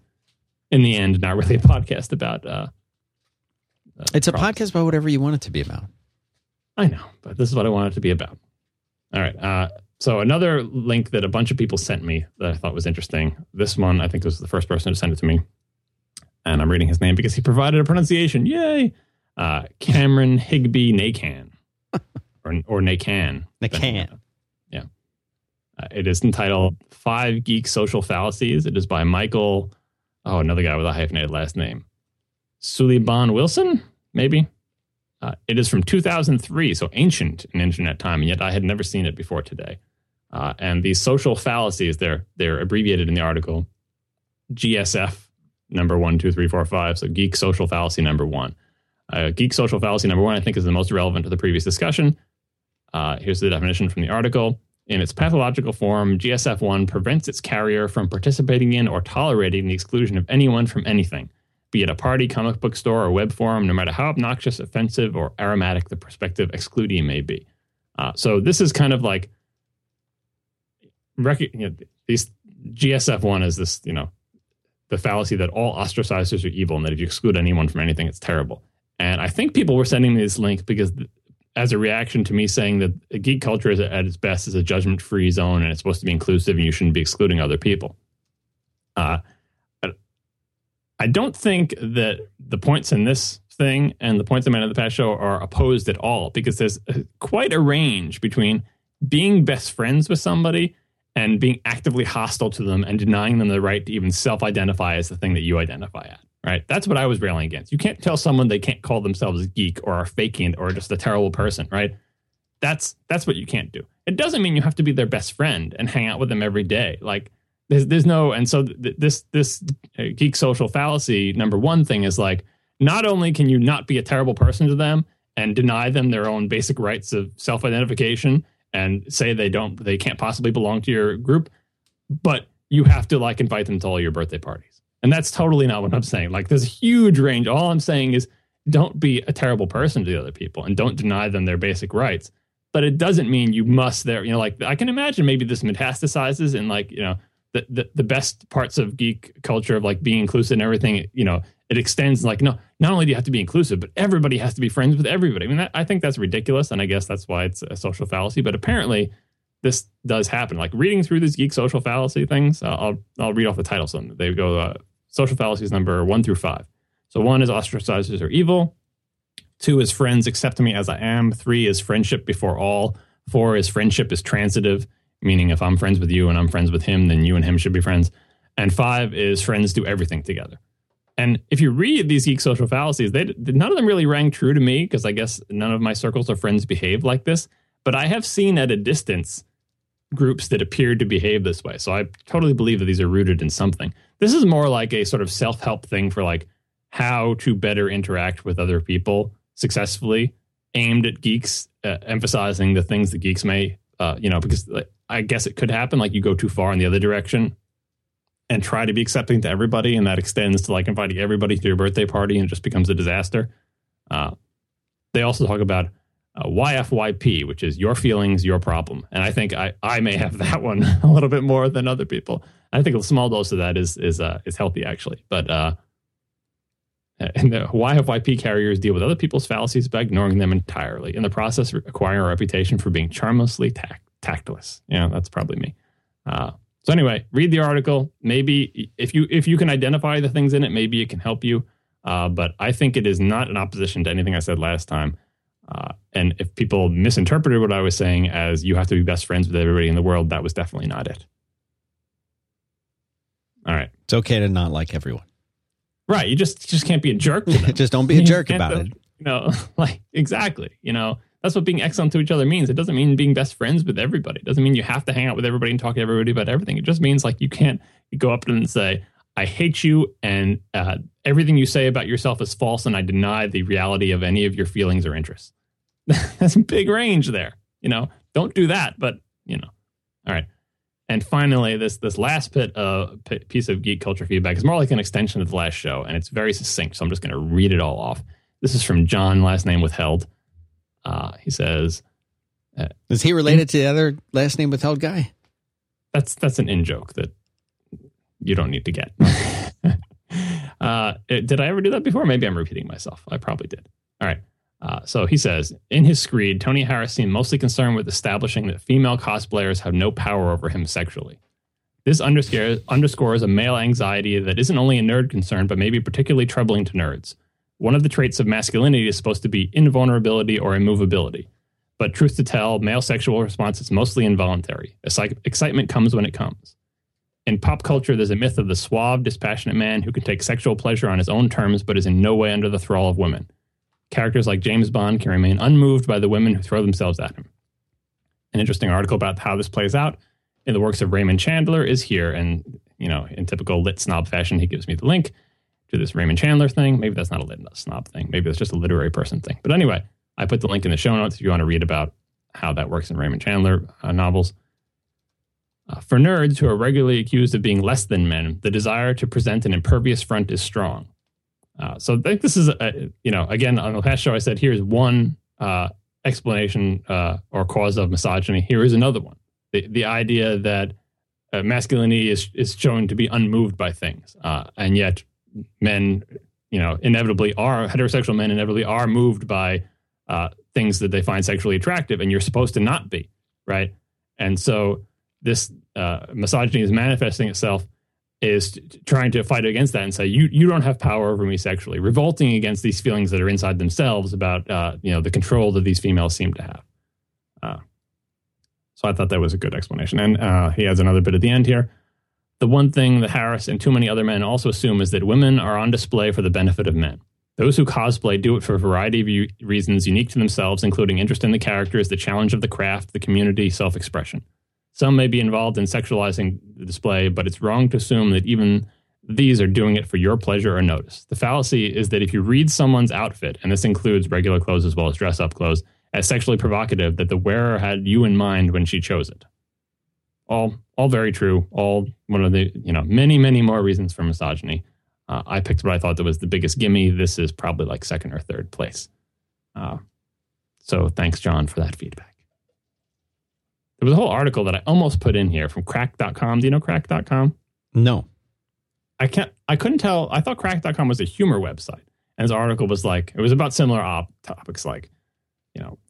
in the end, not really a podcast about... it's a podcast about whatever you want it to be about. I know, but this is what I want it to be about. All right. So another link that a bunch of people sent me that I thought was interesting. This one, I think, was the first person to send it to me. And I'm reading his name because he provided a pronunciation. Yay. Cameron Higby Nakan. or Nakan. Nakan. Yeah. It is entitled 5 Geek Social Fallacies. It is by Michael. Oh, another guy with a hyphenated last name. Suliban Wilson, maybe. It is from 2003, so ancient in internet time, and yet I had never seen it before today. And these social fallacies, they're abbreviated in the article, GSF number 1, 2, 3, 4, 5, so geek social fallacy number 1. Geek social fallacy number 1, I think, is the most relevant to the previous discussion. Here's the definition from the article. In its pathological form, GSF 1 prevents its carrier from participating in or tolerating the exclusion of anyone from anything. be it a party, comic book store, or web forum, no matter how obnoxious, offensive, or aromatic the prospective excludee may be. So this is kind of like, these GSF1 is this, the fallacy that all ostracizers are evil and that if you exclude anyone from anything, it's terrible. And I think people were sending me this link because as a reaction to me saying that geek culture is at its best is a judgment-free zone and it's supposed to be inclusive and you shouldn't be excluding other people. I don't think that the points in this thing and the points I made in the past show are opposed at all, because there's quite a range between being best friends with somebody and being actively hostile to them and denying them the right to even self-identify as the thing that you identify at, right? That's what I was railing against. You can't tell someone they can't call themselves a geek or are faking or just a terrible person, right? That's what you can't do. It doesn't mean you have to be their best friend and hang out with them every day. Like, there's no, and so this geek social fallacy number one thing is like, not only can you not be a terrible person to them and deny them their own basic rights of self-identification and say they can't possibly belong to your group, but you have to like invite them to all your birthday parties. And that's totally not what I'm saying. Like, there's a huge range. All I'm saying is don't be a terrible person to the other people and don't deny them their basic rights. But it doesn't mean you must like, I can imagine maybe this metastasizes in like, the best parts of geek culture of like being inclusive and everything, it extends like, no, not only do you have to be inclusive, but everybody has to be friends with everybody. I mean, I think that's ridiculous. And I guess that's why it's a social fallacy. But apparently this does happen. Like, reading through these geek social fallacy things, I'll read off the title. So they go, social fallacies number 1 through 5. So 1 is ostracizers are evil. 2 is friends accept me as I am. 3 is friendship before all. 4 is friendship is transitive, meaning if I'm friends with you and I'm friends with him, then you and him should be friends. And 5 is friends do everything together. And if you read these geek social fallacies, none of them really rang true to me, because I guess none of my circles or friends behave like this. But I have seen at a distance groups that appeared to behave this way. So I totally believe that these are rooted in something. This is more like a sort of self-help thing for like how to better interact with other people successfully, aimed at geeks, emphasizing the things that geeks may, because... I guess it could happen, like you go too far in the other direction and try to be accepting to everybody, and that extends to like inviting everybody to your birthday party and it just becomes a disaster. They also talk about YFYP, which is your feelings, your problem. And I think I may have that one a little bit more than other people. I think a small dose of that is healthy, actually. But and the YFYP carriers deal with other people's fallacies by ignoring them entirely, in the process acquiring a reputation for being charmlessly tactless. That's probably me. So anyway, read the article. Maybe if you can identify the things in it, maybe it can help you. But I think it is not in opposition to anything I said last time. And if people misinterpreted what I was saying as you have to be best friends with everybody in the world, that was definitely not it. All right. It's okay to not like everyone. Right. You just can't be a jerk to them. Just don't be a jerk about it. Exactly. That's what being excellent to each other means. It doesn't mean being best friends with everybody. It doesn't mean you have to hang out with everybody and talk to everybody about everything. It just means like you can't go up to them and say, I hate you, and everything you say about yourself is false, and I deny the reality of any of your feelings or interests. That's a big range there. Don't do that, but, All right. And finally, this last piece of geek culture feedback is more like an extension of the last show, and it's very succinct, so I'm just going to read it all off. This is from John, last name withheld. He says, "Is he related to the other last name withheld guy?" That's an in joke that you don't need to get. Did I ever do that before? Maybe I'm repeating myself. I probably did. All right. So he says, in his screed, Tony Harris seemed mostly concerned with establishing that female cosplayers have no power over him sexually. This underscores a male anxiety that isn't only a nerd concern, but maybe particularly troubling to nerds. One of the traits of masculinity is supposed to be invulnerability or immovability. But truth to tell, male sexual response is mostly involuntary. Excitement comes when it comes. In pop culture, there's a myth of the suave, dispassionate man who can take sexual pleasure on his own terms but is in no way under the thrall of women. Characters like James Bond can remain unmoved by the women who throw themselves at him. An interesting article about how this plays out in the works of Raymond Chandler is here. And, in typical lit snob fashion, he gives me the link to this Raymond Chandler thing. Maybe that's not a snob thing. Maybe that's just a literary person thing. But anyway, I put the link in the show notes if you want to read about how that works in Raymond Chandler novels. For nerds who are regularly accused of being less than men, the desire to present an impervious front is strong. So I think this is, again, on the last show I said, here's one explanation or cause of misogyny. Here is another one. The idea that masculinity is shown to be unmoved by things. And yet men, inevitably are, heterosexual men inevitably are moved by things that they find sexually attractive, and you're supposed to not be, right? And so this misogyny is manifesting itself, is trying to fight against that and say, you don't have power over me sexually, revolting against these feelings that are inside themselves about, the control that these females seem to have. So I thought that was a good explanation. And he has another bit at the end here. The one thing that Harris and too many other men also assume is that women are on display for the benefit of men. Those who cosplay do it for a variety of reasons unique to themselves, including interest in the characters, the challenge of the craft, the community, self-expression. Some may be involved in sexualizing the display, but it's wrong to assume that even these are doing it for your pleasure or notice. The fallacy is that if you read someone's outfit, and this includes regular clothes as well as dress-up clothes, as sexually provocative, that the wearer had you in mind when she chose it. All very true. All one of the, many, many more reasons for misogyny. I picked what I thought that was the biggest gimme. This is probably like second or third place. So thanks, John, for that feedback. There was a whole article that I almost put in here from crack.com. Do you know crack.com? No. I couldn't tell. I thought crack.com was a humor website. And this article was like, it was about similar topics like,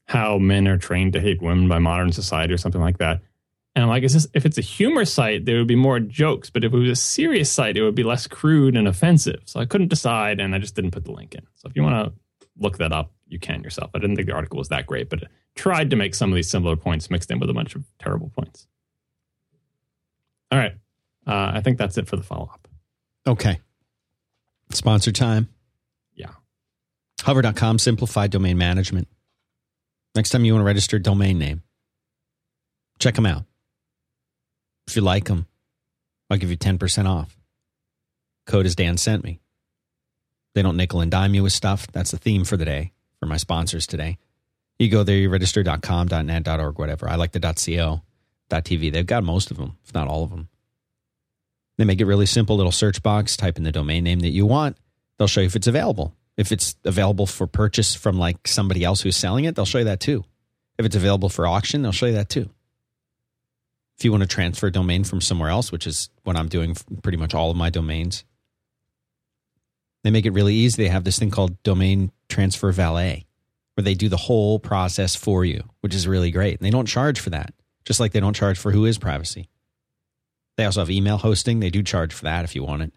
how men are trained to hate women by modern society or something like that. And I'm like, if it's a humor site, there would be more jokes. But if it was a serious site, it would be less crude and offensive. So I couldn't decide, and I just didn't put the link in. So if you want to look that up, you can yourself. I didn't think the article was that great, but it tried to make some of these similar points mixed in with a bunch of terrible points. All right. I think that's it for the follow-up. Okay. Sponsor time. Yeah. Hover.com, simplified domain management. Next time you want to register a domain name, check them out. If you like them, I'll give you 10% off. Code is Dan sent me. They don't nickel and dime you with stuff. That's the theme for the day, for my sponsors today. You go there, you register.com, .net, .org, whatever. I like the .co, .tv. They've got most of them, if not all of them. They make it really simple, little search box, type in the domain name that you want. They'll show you if it's available. If it's available for purchase from like somebody else who's selling it, they'll show you that too. If it's available for auction, they'll show you that too. If you want to transfer a domain from somewhere else, which is what I'm doing pretty much all of my domains, they make it really easy. They have this thing called Domain Transfer Valet, where they do the whole process for you, which is really great. And they don't charge for that, just like they don't charge for Whois Privacy. They also have email hosting. They do charge for that if you want it.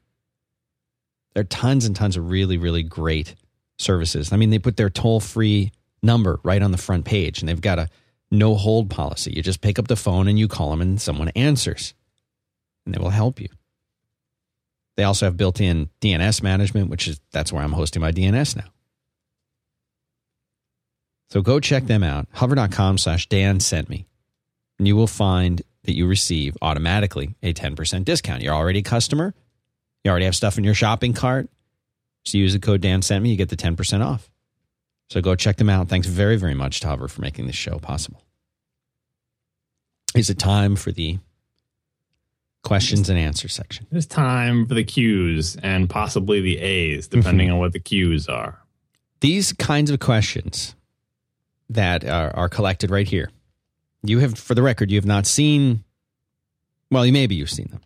There are tons and tons of really, really great services. I mean, they put their toll-free number right on the front page, and they've got a no hold policy. You just pick up the phone and you call them and someone answers and they will help you. They also have built-in DNS management, that's where I'm hosting my DNS now. So go check them out. Hover.com/Dan sent me, and you will find that you receive automatically a 10% discount. You're already a customer. You already have stuff in your shopping cart. So use the code Dan sent me, you get the 10% off. So go check them out. Thanks very, very much to Hover for making this show possible. Is it time for the questions and answer section? It's time for the Q's and possibly the A's, depending on what the Q's are. These kinds of questions that are collected right here. You have, for the record, you have not seen, well, maybe you've seen them.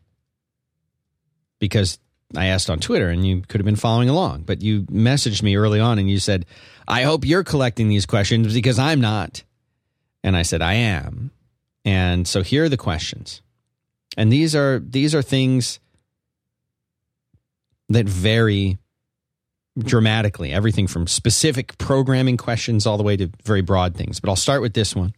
Because I asked on Twitter, and you could have been following along, but you messaged me early on and you said, I hope you're collecting these questions because I'm not. And I said, I am. And so here are the questions. And these are things that vary dramatically, everything from specific programming questions all the way to very broad things. But I'll start with this one.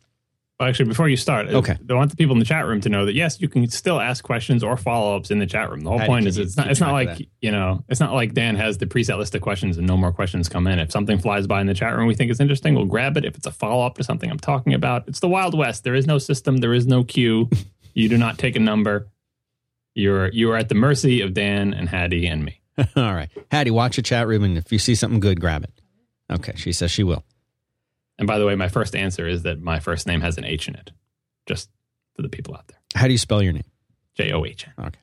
Well, actually, before you start, okay. I want the people in the chat room to know that, yes, you can still ask questions or follow-ups in the chat room. The whole point is it's not like, it's not like Dan has the preset list of questions and no more questions come in. If something flies by in the chat room we think is interesting, we'll grab it. If it's a follow-up to something I'm talking about, it's the Wild West. There is no system. There is no queue. You do not take a number. You are at the mercy of Dan and Hattie and me. All right. Hattie, watch the chat room, and if you see something good, grab it. Okay. She says she will. And by the way, my first answer is that my first name has an H in it, just for the people out there. How do you spell your name? John. Okay.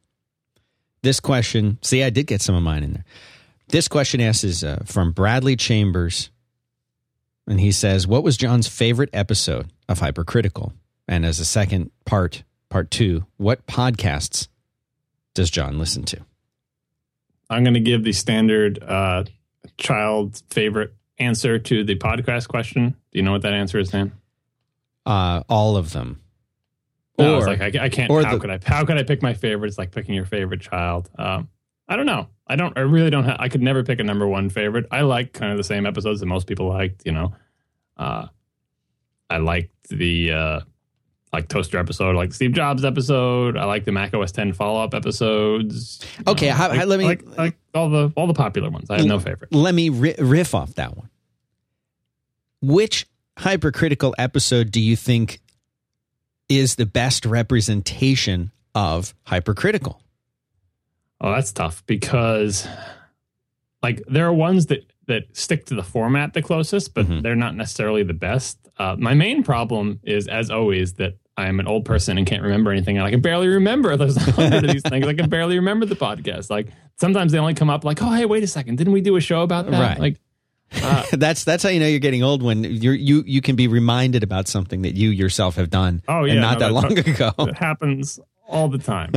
This question, see, I did get some of mine in there. This question asks from Bradley Chambers, and he says, what was John's favorite episode of Hypercritical? And as a second part, part two, what podcasts does John listen to? I'm going to give the standard child favorite answer to the podcast question. Do you know what that answer is, Dan? All of them. No, or, I can't. How could I pick my favorite? It's like picking your favorite child. I don't know. I really don't. I could never pick a number one favorite. I like kind of the same episodes that most people liked. You know, I liked the Toaster episode, like Steve Jobs episode. I like the Mac OS X follow up episodes. Okay, let me like all the popular ones. I have no favorite. Let me riff off that one. Which Hypercritical episode do you think is the best representation of Hypercritical? Oh, that's tough, because like there are ones that stick to the format the closest, but they're not necessarily the best. My main problem is, as always, that I'm an old person and can't remember anything. And I can barely remember those 100 of these things. I can barely remember the podcast. Like sometimes they only come up like, oh, hey, wait a second. Didn't we do a show about that? Right. Like, that's how you know you're getting old, when you can be reminded about something that you yourself have done. Oh, yeah, and not that long ago. It happens all the time.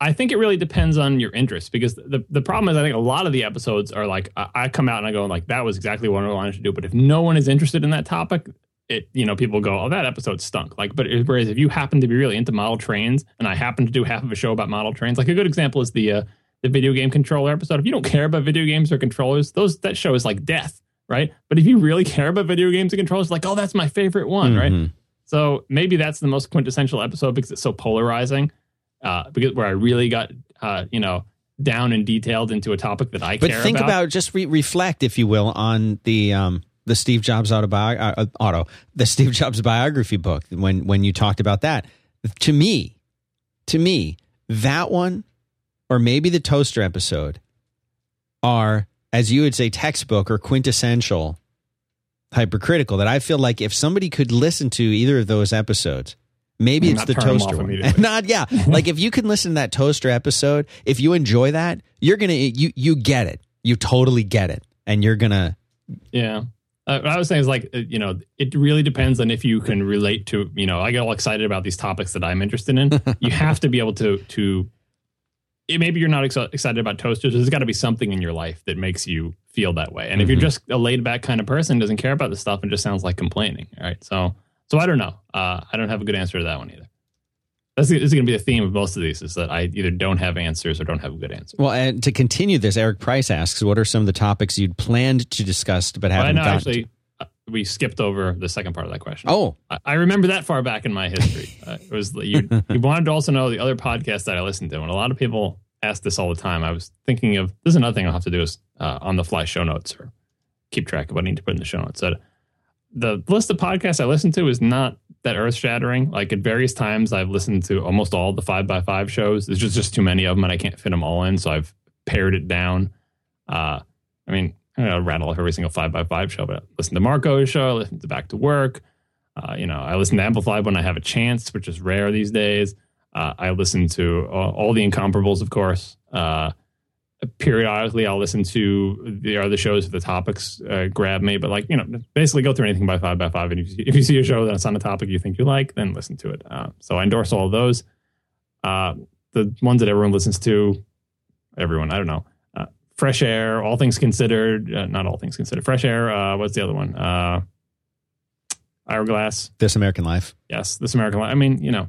I think it really depends on your interest, because the problem is I think a lot of the episodes are like, I come out and I go like, that was exactly what I wanted to do. But if no one is interested in that topic, people go, oh, that episode stunk. Like, but whereas if you happen to be really into model trains, and I happen to do half of a show about model trains, like a good example is the video game controller episode. If you don't care about video games or controllers, that show is like death, right? But if you really care about video games and controllers, like, oh, that's my favorite one, right? So maybe that's the most quintessential episode, because it's so polarizing. Because where I really got, down and detailed into a topic that I care about. But think about, just reflect, if you will, on the Steve Jobs Steve Jobs biography book. When you talked about that, to me, that one, or maybe the Toaster episode, are, as you would say, textbook or quintessential Hypercritical. That I feel like if somebody could listen to either of those episodes. Maybe it's the Toaster one. Yeah. Like if you can listen to that Toaster episode, if you enjoy that, you're going to, you get it. You totally get it. And you're going to. Yeah. What I was saying is like, it really depends on if you can relate to, I get all excited about these topics that I'm interested in. You have to be able to maybe you're not excited about toasters. There's got to be something in your life that makes you feel that way. And if you're just a laid back kind of person, doesn't care about this stuff and just sounds like complaining. All right. So I don't know. I don't have a good answer to that one either. This is going to be the theme of most of these, is that I either don't have answers or don't have a good answer. Well, and to continue this, Eric Price asks, what are some of the topics you'd planned to discuss but haven't gotten to? We skipped over the second part of that question. Oh. I remember that far back in my history. It was you wanted to also know the other podcast that I listened to. And a lot of people ask this all the time. I was thinking of, this is another thing I'll have to do, is on-the-fly show notes, or keep track of what I need to put in the show notes. So, the list of podcasts I listen to is not that earth-shattering. Like at various times, I've listened to almost all the 5x5 shows. There's just too many of them, and I can't fit them all in, so I've pared it down. I don't rattle off every single 5x5 show, but I listen to Marco's show, I listen to Back to Work. I listen to Amplify when I have a chance, which is rare these days. I listen to all the incomparables, of course. Periodically I'll listen to the other shows if the topics grab me, but basically go through anything by 5x5, and if you see a show that's on a topic you think you like, then listen to it. So I endorse all of those. The ones that everyone listens to, I don't know. Fresh Air, All Things Considered, not All Things Considered, Fresh Air, what's the other one? Hourglass. This American Life. Yes, This American Life.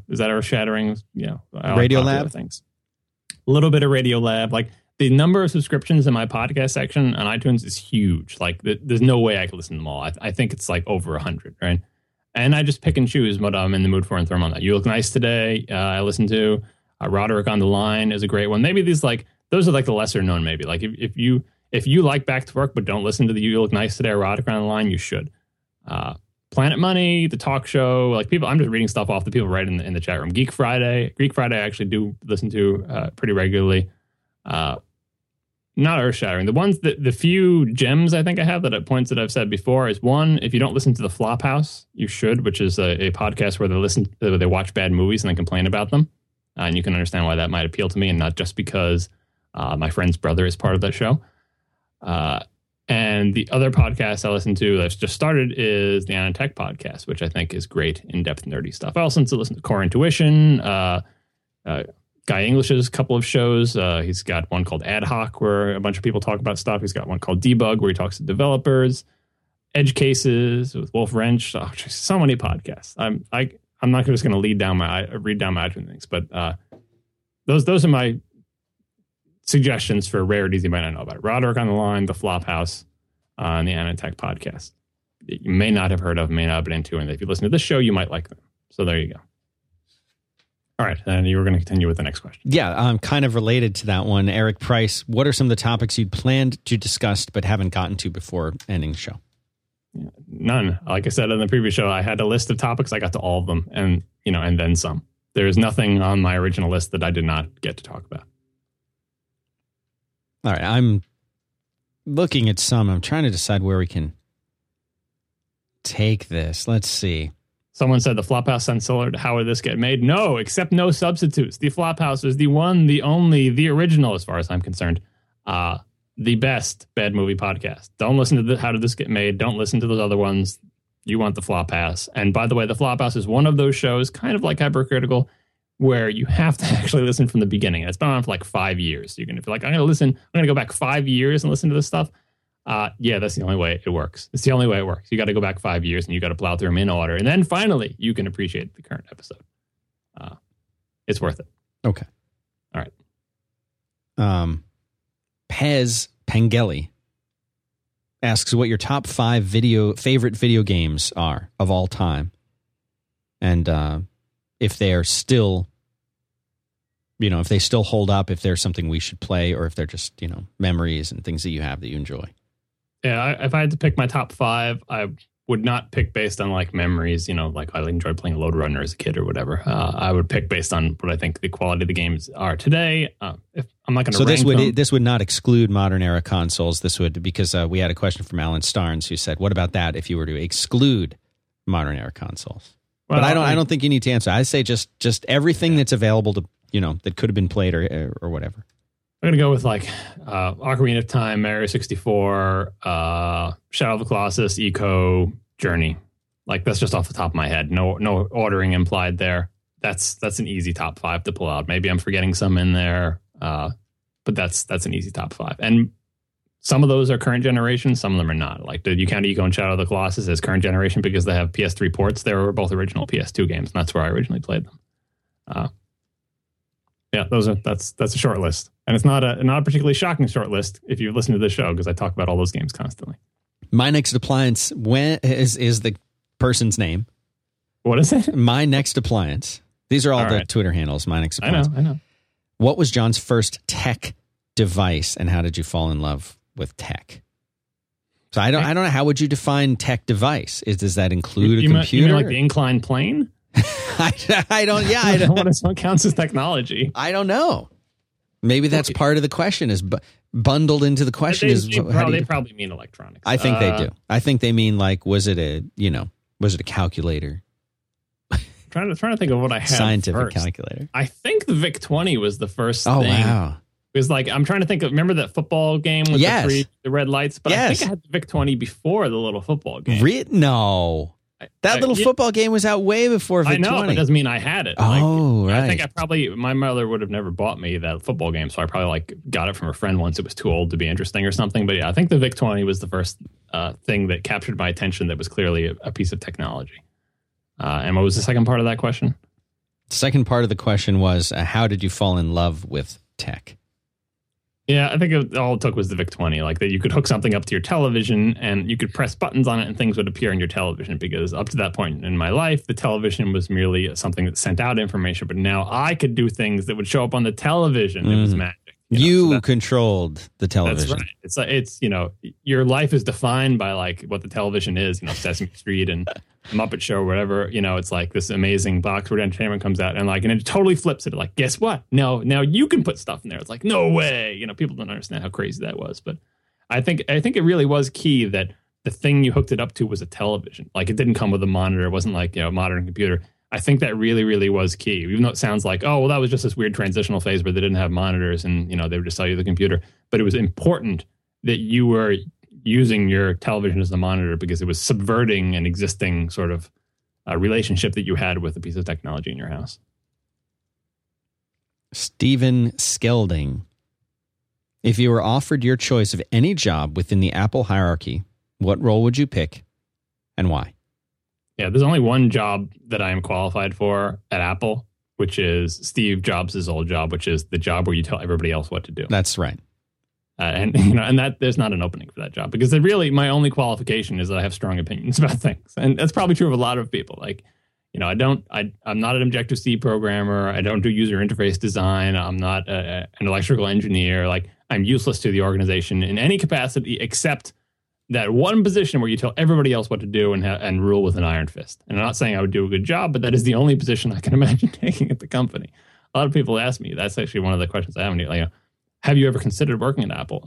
Is that earth-shattering? Radiolab things. A little bit of Radiolab, the number of subscriptions in my podcast section on iTunes is huge. There's no way I could listen to them all. I think it's over 100, right? And I just pick and choose what I'm in the mood for and throw them on that. You Look Nice Today, I listen to. Roderick on the Line is a great one. Maybe these, those are the lesser known, maybe. If you like Back to Work but don't listen to the You Look Nice Today or Roderick on the Line, you should. Planet Money, the talk show, people, I'm just reading stuff off the people right in the chat room. Geek Friday, I actually do listen to pretty regularly. Not earth-shattering. The few gems I think I have that at points that I've said before is, one, if you don't listen to The Flop House, you should, which is a podcast where they watch bad movies and then complain about them, and you can understand why that might appeal to me, and not just because My friend's brother is part of that show. And the other podcast I listen to that's just started is the AnandTech podcast, which I think is great, in-depth, nerdy stuff. I also listen to Core Intuition, Guy English's couple of shows. He's got one called Ad Hoc, where a bunch of people talk about stuff. He's got one called Debug, where he talks to developers. Edge Cases with Wolf Wrench. Oh, so many podcasts. I'm not just going to read down my iTunes things, but those are my suggestions for rarities you might not know about. Roderick on the Line, The Flop House, and the AnandTech podcast. You may not have heard of, may not have been into, and if you listen to this show, you might like them. So there you go. All right, and you were going to continue with the next question. Yeah, kind of related to that one. Eric Price, what are some of the topics you'd planned to discuss but haven't gotten to before ending the show? None. Like I said on the previous show, I had a list of topics. I got to all of them, and and then some. There's nothing on my original list that I did not get to talk about. All right, I'm looking at some. I'm trying to decide where we can take this. Let's see. Someone said the Flophouse sounds similar to How Would This Get Made? No, except no substitutes. The Flophouse is the one, the only, the original, as far as I'm concerned. The best bad movie podcast. Don't listen to How Did This Get Made? Don't listen to those other ones. You want the Flophouse. And by the way, the Flophouse is one of those shows, kind of like Hypercritical, where you have to actually listen from the beginning. It's been on for like 5 years. You're going to feel like, I'm going to go back 5 years and listen to this stuff. Yeah, that's the only way it works. It's the only way it works. You got to go back 5 years and you got to plow through them in order. And then finally, you can appreciate the current episode. It's worth it. Okay. All right. Pez Pangeli asks what your top 5 favorite video games are of all time. And if they are still, if they still hold up, if there's something we should play, or if they're just, memories and things that you have that you enjoy. Yeah, if I had to pick my top 5, I would not pick based on like memories, like I enjoyed playing Lode Runner as a kid or whatever. I would pick based on what I think the quality of the games are today. If I'm not going to rank them. So this would not exclude modern era consoles. This would, because we had a question from Alan Starnes who said, what about that if you were to exclude modern era consoles? Well, but I don't think you need to answer. I say just everything that's available to, that could have been played or whatever. I'm going to go with like Ocarina of Time, Mario 64, Shadow of the Colossus, Eco, Journey. Like that's just off the top of my head. No ordering implied there. That's an easy top 5 to pull out. Maybe I'm forgetting some in there, but that's an easy top 5. And some of those are current generation, some of them are not. Like, did you count Eco and Shadow of the Colossus as current generation because they have PS3 ports? They were both original PS2 games, and that's where I originally played them. Yeah, that's a short list. And it's not a particularly shocking short list if you listen to this show, because I talk about all those games constantly. My Next Appliance is the person's name. What is it? My Next Appliance. These are all the Twitter handles, My Next Appliance. I know. What was John's first tech device, and how did you fall in love with tech? So I don't know, how would you define tech device? Does that include a computer? You mean like the inclined plane? I don't know what counts as technology. I don't know. Maybe that's part of the question is bundled into the question. They probably mean electronics. I think they do. I think they mean like, was it a calculator? Trying to think of what I had. Scientific first. Calculator. I think the VIC-20 was the first thing. Oh, wow. It was like, I'm trying to think of, remember that football game with the red lights? But yes. I think I had the VIC-20 before the little football game. No. That little football game was out way before VIC-20. I know, but it doesn't mean I had it. Oh, right. I think my mother would have never bought me that football game, so I probably got it from a friend once it was too old to be interesting or something. But yeah, I think the VIC-20 was the first thing that captured my attention that was clearly a piece of technology. And what was the second part of that question? The second part of the question was, how did you fall in love with tech? Yeah, I think all it took was the VIC-20, like that you could hook something up to your television and you could press buttons on it and things would appear in your television, because up to that point in my life, the television was merely something that sent out information. But now I could do things that would show up on the television. It was magic. You controlled the television. That's right. It's your life is defined by like what the television is, Sesame Street and Muppet Show or whatever, it's like this amazing box where entertainment comes out and it totally flips it. Like, guess what? Now you can put stuff in there. It's like, no way. People don't understand how crazy that was. But I think it really was key that the thing you hooked it up to was a television. Like it didn't come with a monitor. It wasn't like, modern computer. I think that really, really was key. Even though it sounds like, oh, well, that was just this weird transitional phase where they didn't have monitors and, you know, they would just sell you the computer. But it was important that you were using your television as the monitor because it was subverting an existing sort of relationship that you had with a piece of technology in your house. Stephen Skelding. If you were offered your choice of any job within the Apple hierarchy, what role would you pick and why? Yeah, there's only one job that I am qualified for at Apple, which is Steve Jobs' old job, which is the job where you tell everybody else what to do. That's right. And you know, and that there's not an opening for that job because really my only qualification is that I have strong opinions about things. And that's probably true of a lot of people. Like, you know, I'm not an Objective-C programmer. I don't do user interface design. I'm not an electrical engineer. Like, I'm useless to the organization in any capacity except that one position where you tell everybody else what to do and rule with an iron fist. And I'm not saying I would do a good job, but that is the only position I can imagine taking at the company. A lot of people ask me, that's actually one of the questions I have. Like, have you ever considered working at Apple?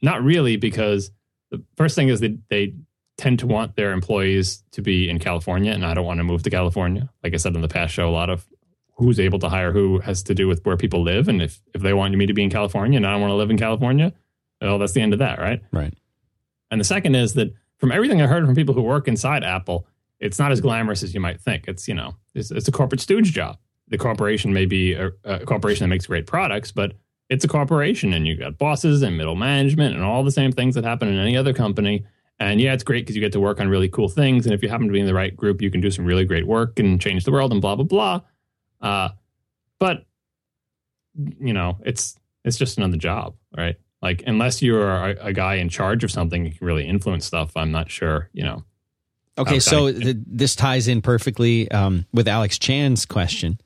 Not really, because the first thing is that they tend to want their employees to be in California, and I don't want to move to California. Like I said on the past show, a lot of who's able to hire who has to do with where people live. And if they want me to be in California and I don't want to live in California, well, that's the end of that, right? Right. And the second is that from everything I heard from people who work inside Apple, it's not as glamorous as you might think. It's, you know, it's a corporate stooge job. The corporation may be a corporation that makes great products, but it's a corporation and you've got bosses and middle management and all the same things that happen in any other company. And yeah, it's great because you get to work on really cool things. And if you happen to be in the right group, you can do some really great work and change the world and blah, blah, blah. But, you know, it's just another job, right? Like, unless you're a guy in charge of something, you can really influence stuff. I'm not sure, you know. Okay, so this ties in perfectly with Alex Chan's question.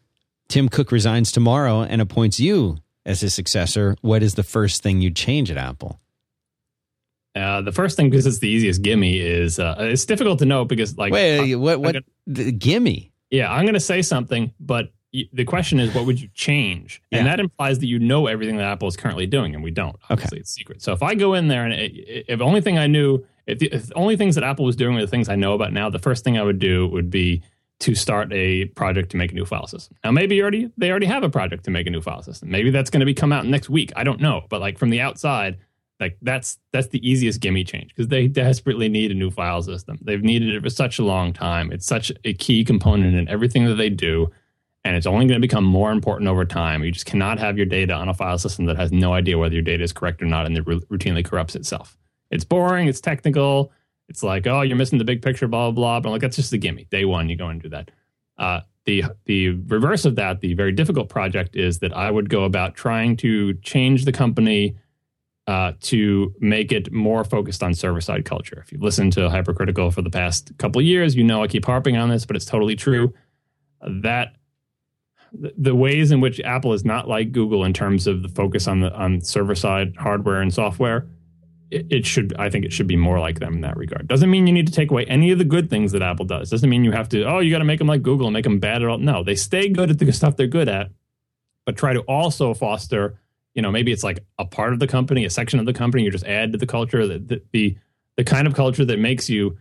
Tim Cook resigns tomorrow and appoints you as his successor. What is the first thing you'd change at Apple? The first thing, because it's the easiest gimme, is it's difficult to know because like... Wait, what gimme? Yeah, I'm going to say something, but the question is, what would you change? And that implies that you know everything that Apple is currently doing, and we don't. Obviously, it's secret. So if I go in there and if the only things that Apple was doing were the things I know about now, the first thing I would do would be to start a project to make a new file system. Now, maybe they already have a project to make a new file system. Maybe that's going to come out next week. I don't know. But like from the outside, like that's the easiest gimme change because they desperately need a new file system. They've needed it for such a long time. It's such a key component in everything that they do. And it's only going to become more important over time. You just cannot have your data on a file system that has no idea whether your data is correct or not, and it routinely corrupts itself. It's boring. It's technical. It's like, oh, you're missing the big picture, blah, blah, blah. But I'm like, that's just a gimme. Day one, you go and do that. The reverse of that, the very difficult project, is that I would go about trying to change the company to make it more focused on server-side culture. If you've listened to Hypercritical for the past couple of years, you know I keep harping on this, but it's totally true. That the ways in which Apple is not like Google in terms of the focus on server-side hardware and software, I think it should be more like them in that regard. Doesn't mean you need to take away any of the good things that Apple does. Doesn't mean you have to, you got to make them like Google and make them bad at all. No, they stay good at the stuff they're good at, but try to also foster, you know, maybe it's like a part of the company, a section of the company, you just add to the culture, the kind of culture that makes you,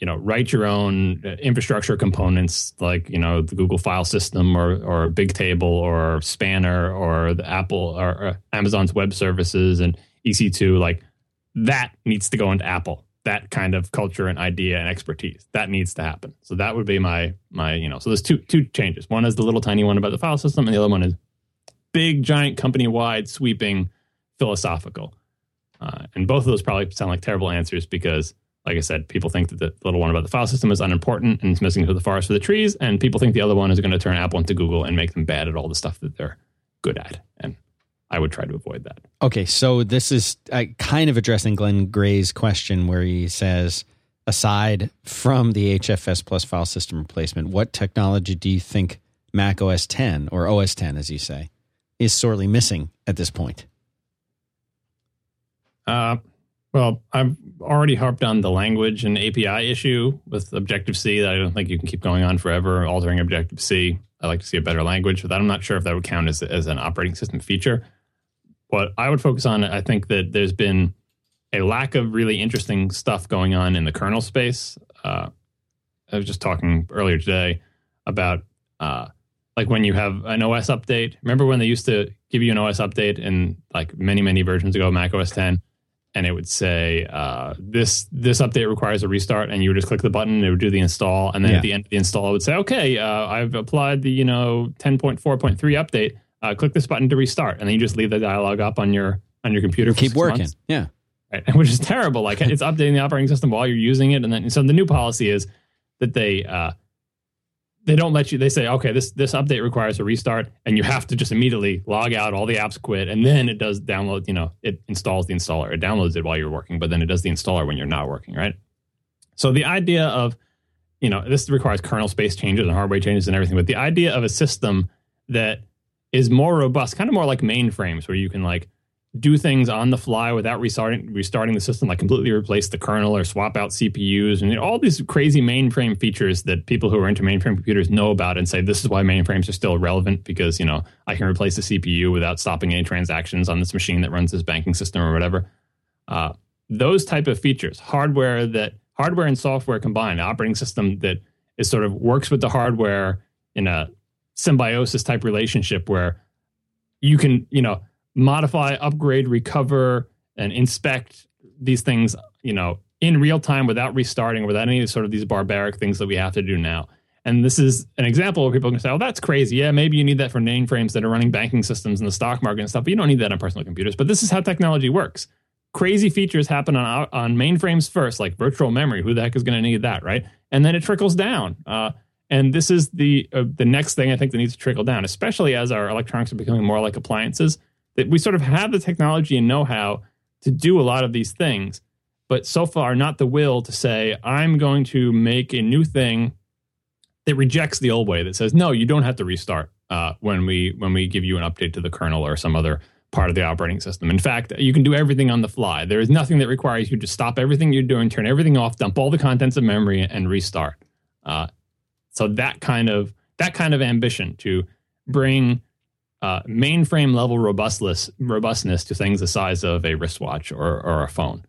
you know, write your own infrastructure components like, you know, the Google file system or Bigtable or Spanner or the Apple or Amazon's web services and EC2, like, that needs to go into Apple. That kind of culture and idea and expertise that needs to happen. So that would be my you know. So there's two changes. One is the little tiny one about the file system, and the other one is big, giant, company-wide, sweeping, philosophical. And both of those probably sound like terrible answers because, like I said, people think that the little one about the file system is unimportant and it's missing the forest for the trees, and people think the other one is going to turn Apple into Google and make them bad at all the stuff that they're good at. And I would try to avoid that. Okay, so this is kind of addressing Glenn Gray's question where he says, aside from the HFS plus file system replacement, what technology do you think Mac OS X, or OS X as you say, is sorely missing at this point? Well, I've already harped on the language and API issue with Objective-C that I don't think you can keep going on forever, altering Objective-C. I'd like to see a better language, but I'm not sure if that would count as an operating system feature. What I would focus on, I think that there's been a lack of really interesting stuff going on in the kernel space. I was just talking earlier today about like when you have an OS update. Remember when they used to give you an OS update in like many, many versions ago, Mac OS X, and it would say this update requires a restart, and you would just click the button, it would do the install, and then at the end of the install, it would say, okay, I've applied the 10.4.3 update. Click this button to restart, and then you just leave the dialog up on your computer. For Keep working, 6 months. Yeah. Right. Which is terrible. Like it's updating the operating system while you're using it, and then so the new policy is that they don't let you. They say, okay, this update requires a restart, and you have to just immediately log out, all the apps quit, and then it does download. It installs the installer, it downloads it while you're working, but then it does the installer when you're not working, right? So the idea of this requires kernel space changes and hardware changes and everything, but the idea of a system that is more robust, kind of more like mainframes, where you can like do things on the fly without restarting the system, like completely replace the kernel or swap out CPUs and all these crazy mainframe features that people who are into mainframe computers know about and say, this is why mainframes are still relevant because, I can replace the CPU without stopping any transactions on this machine that runs this banking system or whatever. Those type of features, hardware and software combined, an operating system that is sort of works with the hardware in a symbiosis type relationship where you can, modify, upgrade, recover, and inspect these things, in real time without restarting, without any sort of these barbaric things that we have to do now. And this is an example where people can say, oh, that's crazy. Yeah, maybe you need that for mainframes that are running banking systems and the stock market and stuff, but you don't need that on personal computers. But this is how technology works. Crazy features happen on mainframes first, like virtual memory. Who the heck is going to need that, right? And then it trickles down. And this is the next thing I think that needs to trickle down, especially as our electronics are becoming more like appliances. That we sort of have the technology and know-how to do a lot of these things, but so far not the will to say, I'm going to make a new thing that rejects the old way, that says, no, you don't have to restart when we give you an update to the kernel or some other part of the operating system. In fact, you can do everything on the fly. There is nothing that requires you to stop everything you're doing, turn everything off, dump all the contents of memory, and restart. So that kind of ambition to bring mainframe level robustness to things the size of a wristwatch or a phone.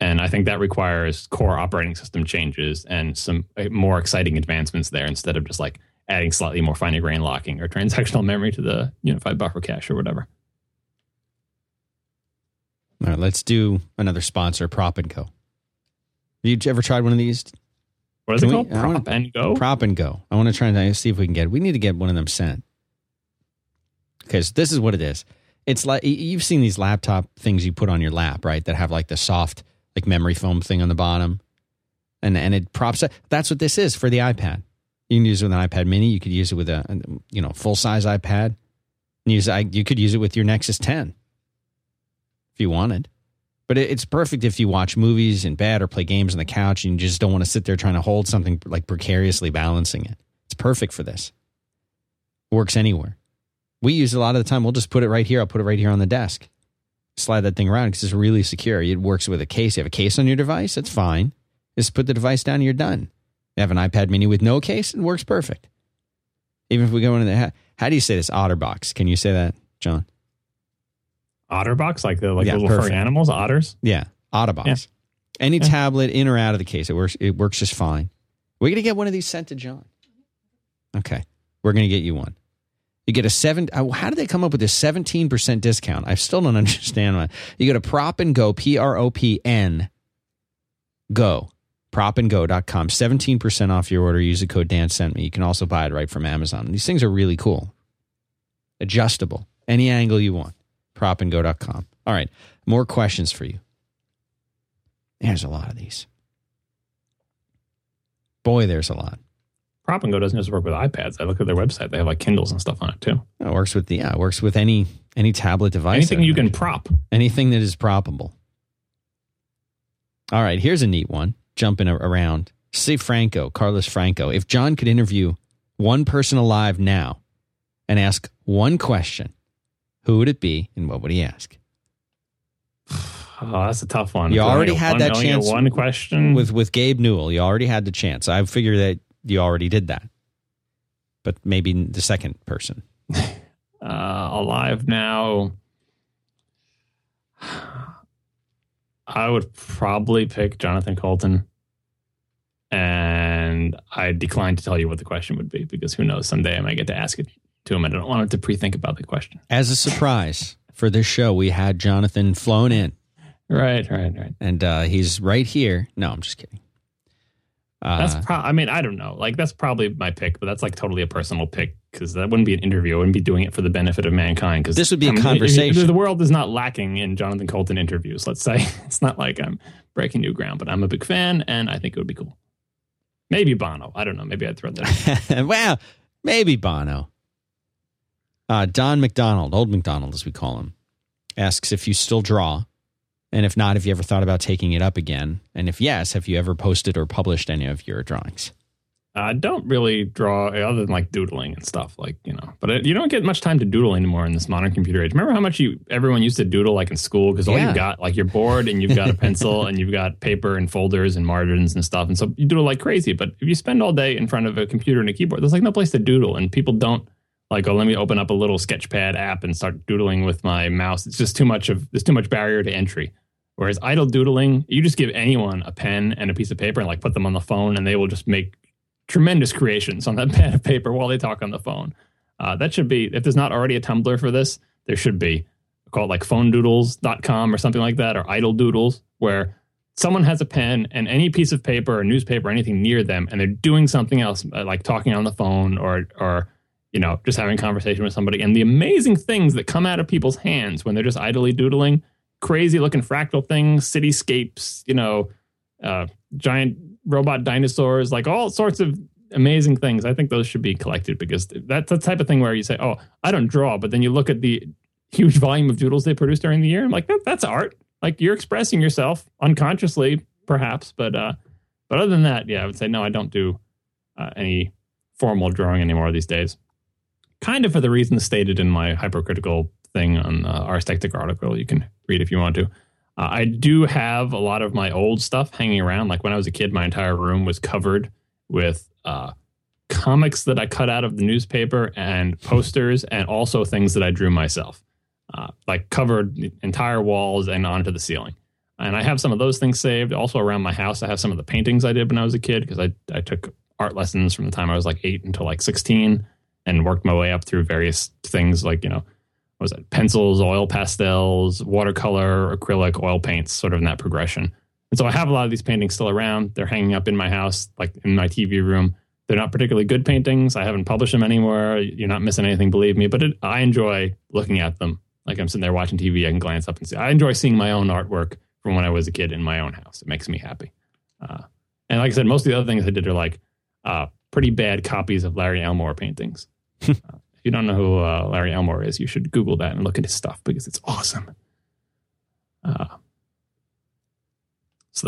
And I think that requires core operating system changes and some more exciting advancements there instead of just like adding slightly more fine-grained locking or transactional memory to the unified buffer cache or whatever. All right, let's do another sponsor, Prop & Co. Have you ever tried one of these? What is it called? Prop & Go? Prop & Go. I want to try and see if we can get it. We need to get one of them sent. Because this is what it is. It's like you've seen these laptop things you put on your lap, right? That have like the soft, like memory foam thing on the bottom, and it props up. That's what this is for the iPad. You can use it with an iPad Mini. You could use it with a full size iPad. You could use it with your Nexus 10 if you wanted. But it's perfect if you watch movies in bed or play games on the couch and you just don't want to sit there trying to hold something like precariously balancing it. It's perfect for this. Works anywhere. We use it a lot of the time. We'll just put it right here. I'll put it right here on the desk. Slide that thing around because it's really secure. It works with a case. You have a case on your device? It's fine. Just put the device down and you're done. You have an iPad Mini with no case? It works perfect. Even if we go into the... How do you say this? Otterbox. Can you say that, John? Otterbox? Little furry animals? Otters? Yeah. Otterbox. Yeah. Any tablet in or out of the case. It works just fine. We're going to get one of these sent to John. Okay. We're going to get you one. You get how did they come up with this 17% discount? I still don't understand why. You go to Prop & Go, PROPN, Go, propandgo.com, 17% off your order. Use the code Dan sent me. You can also buy it right from Amazon. These things are really cool. Adjustable. Any angle you want. Propandgo.com. All right. More questions for you. There's a lot of these. Boy, there's a lot. Prop & Go doesn't just work with iPads. I look at their website. They have like Kindles and stuff on it too. It works with any tablet device. Anything you can prop. Anything that is proppable. All right, here's a neat one. Jumping around. See Carlos Franco. If John could interview one person alive now and ask one question, who would it be and what would he ask? Oh, that's a tough one. You already had that chance. One question? With Gabe Newell. You already had the chance. I figure that you already did that, but maybe the second person alive now. I would probably pick Jonathan Colton. And I declined to tell you what the question would be because who knows, someday I might get to ask it to him. I don't want him to pre-think about the question. As a surprise for this show, we had Jonathan flown in. Right. And he's right here. No, I'm just kidding. I don't know. Like, that's probably my pick, but that's like totally a personal pick because that wouldn't be an interview. I wouldn't be doing it for the benefit of mankind. Because this would be a conversation. The world is not lacking in Jonathan Colton interviews, let's say. It's not like I'm breaking new ground, but I'm a big fan, and I think it would be cool. Maybe Bono. I don't know. Maybe I'd throw that in. Well, maybe Bono. Don McDonald, Old McDonald as we call him, asks if you still draw. And if not, have you ever thought about taking it up again? And if yes, have you ever posted or published any of your drawings? I don't really draw other than like doodling and stuff like, you know, but you don't get much time to doodle anymore in this modern computer age. Remember how much everyone used to doodle like in school? Because all you got, like you're bored and you've got a pencil and you've got paper and folders and margins and stuff. And so you doodle like crazy. But if you spend all day in front of a computer and a keyboard, there's like no place to doodle. And people don't. Like, oh, let me open up a little Sketchpad app and start doodling with my mouse. It's just there's too much barrier to entry. Whereas idle doodling, you just give anyone a pen and a piece of paper and like put them on the phone and they will just make tremendous creations on that pad of paper while they talk on the phone. That should be, if there's not already a Tumblr for this, there should be. Call it like phonedoodles.com or something like that, or idle doodles, where someone has a pen and any piece of paper or newspaper or anything near them and they're doing something else, like talking on the phone or you know, just having a conversation with somebody. And the amazing things that come out of people's hands when they're just idly doodling, crazy looking fractal things, cityscapes, you know, giant robot dinosaurs, like all sorts of amazing things. I think those should be collected because that's the type of thing where you say, oh, I don't draw. But then you look at the huge volume of doodles they produce during the year. I'm like, that's art. Like you're expressing yourself unconsciously, perhaps. But other than that, yeah, I would say, no, I don't do any formal drawing anymore these days. Kind of for the reasons stated in my hypercritical thing on the Ars Technica article, you can read if you want to. I do have a lot of my old stuff hanging around. Like when I was a kid, my entire room was covered with comics that I cut out of the newspaper and posters and also things that I drew myself. Like covered entire walls and onto the ceiling. And I have some of those things saved. Also around my house, I have some of the paintings I did when I was a kid because I took art lessons from the time I was like 8 until like 16. And worked my way up through various things like, you know, what was it? Pencils, oil pastels, watercolor, acrylic, oil paints, sort of in that progression. And so I have a lot of these paintings still around. They're hanging up in my house, like in my TV room. They're not particularly good paintings. I haven't published them anywhere. You're not missing anything, believe me. But I enjoy looking at them. Like I'm sitting there watching TV. I can glance up and see. I enjoy seeing my own artwork from when I was a kid in my own house. It makes me happy. And like I said, most of the other things I did are like pretty bad copies of Larry Elmore paintings. If you don't know who Larry Elmore is, you should Google that and look at his stuff because it's awesome. So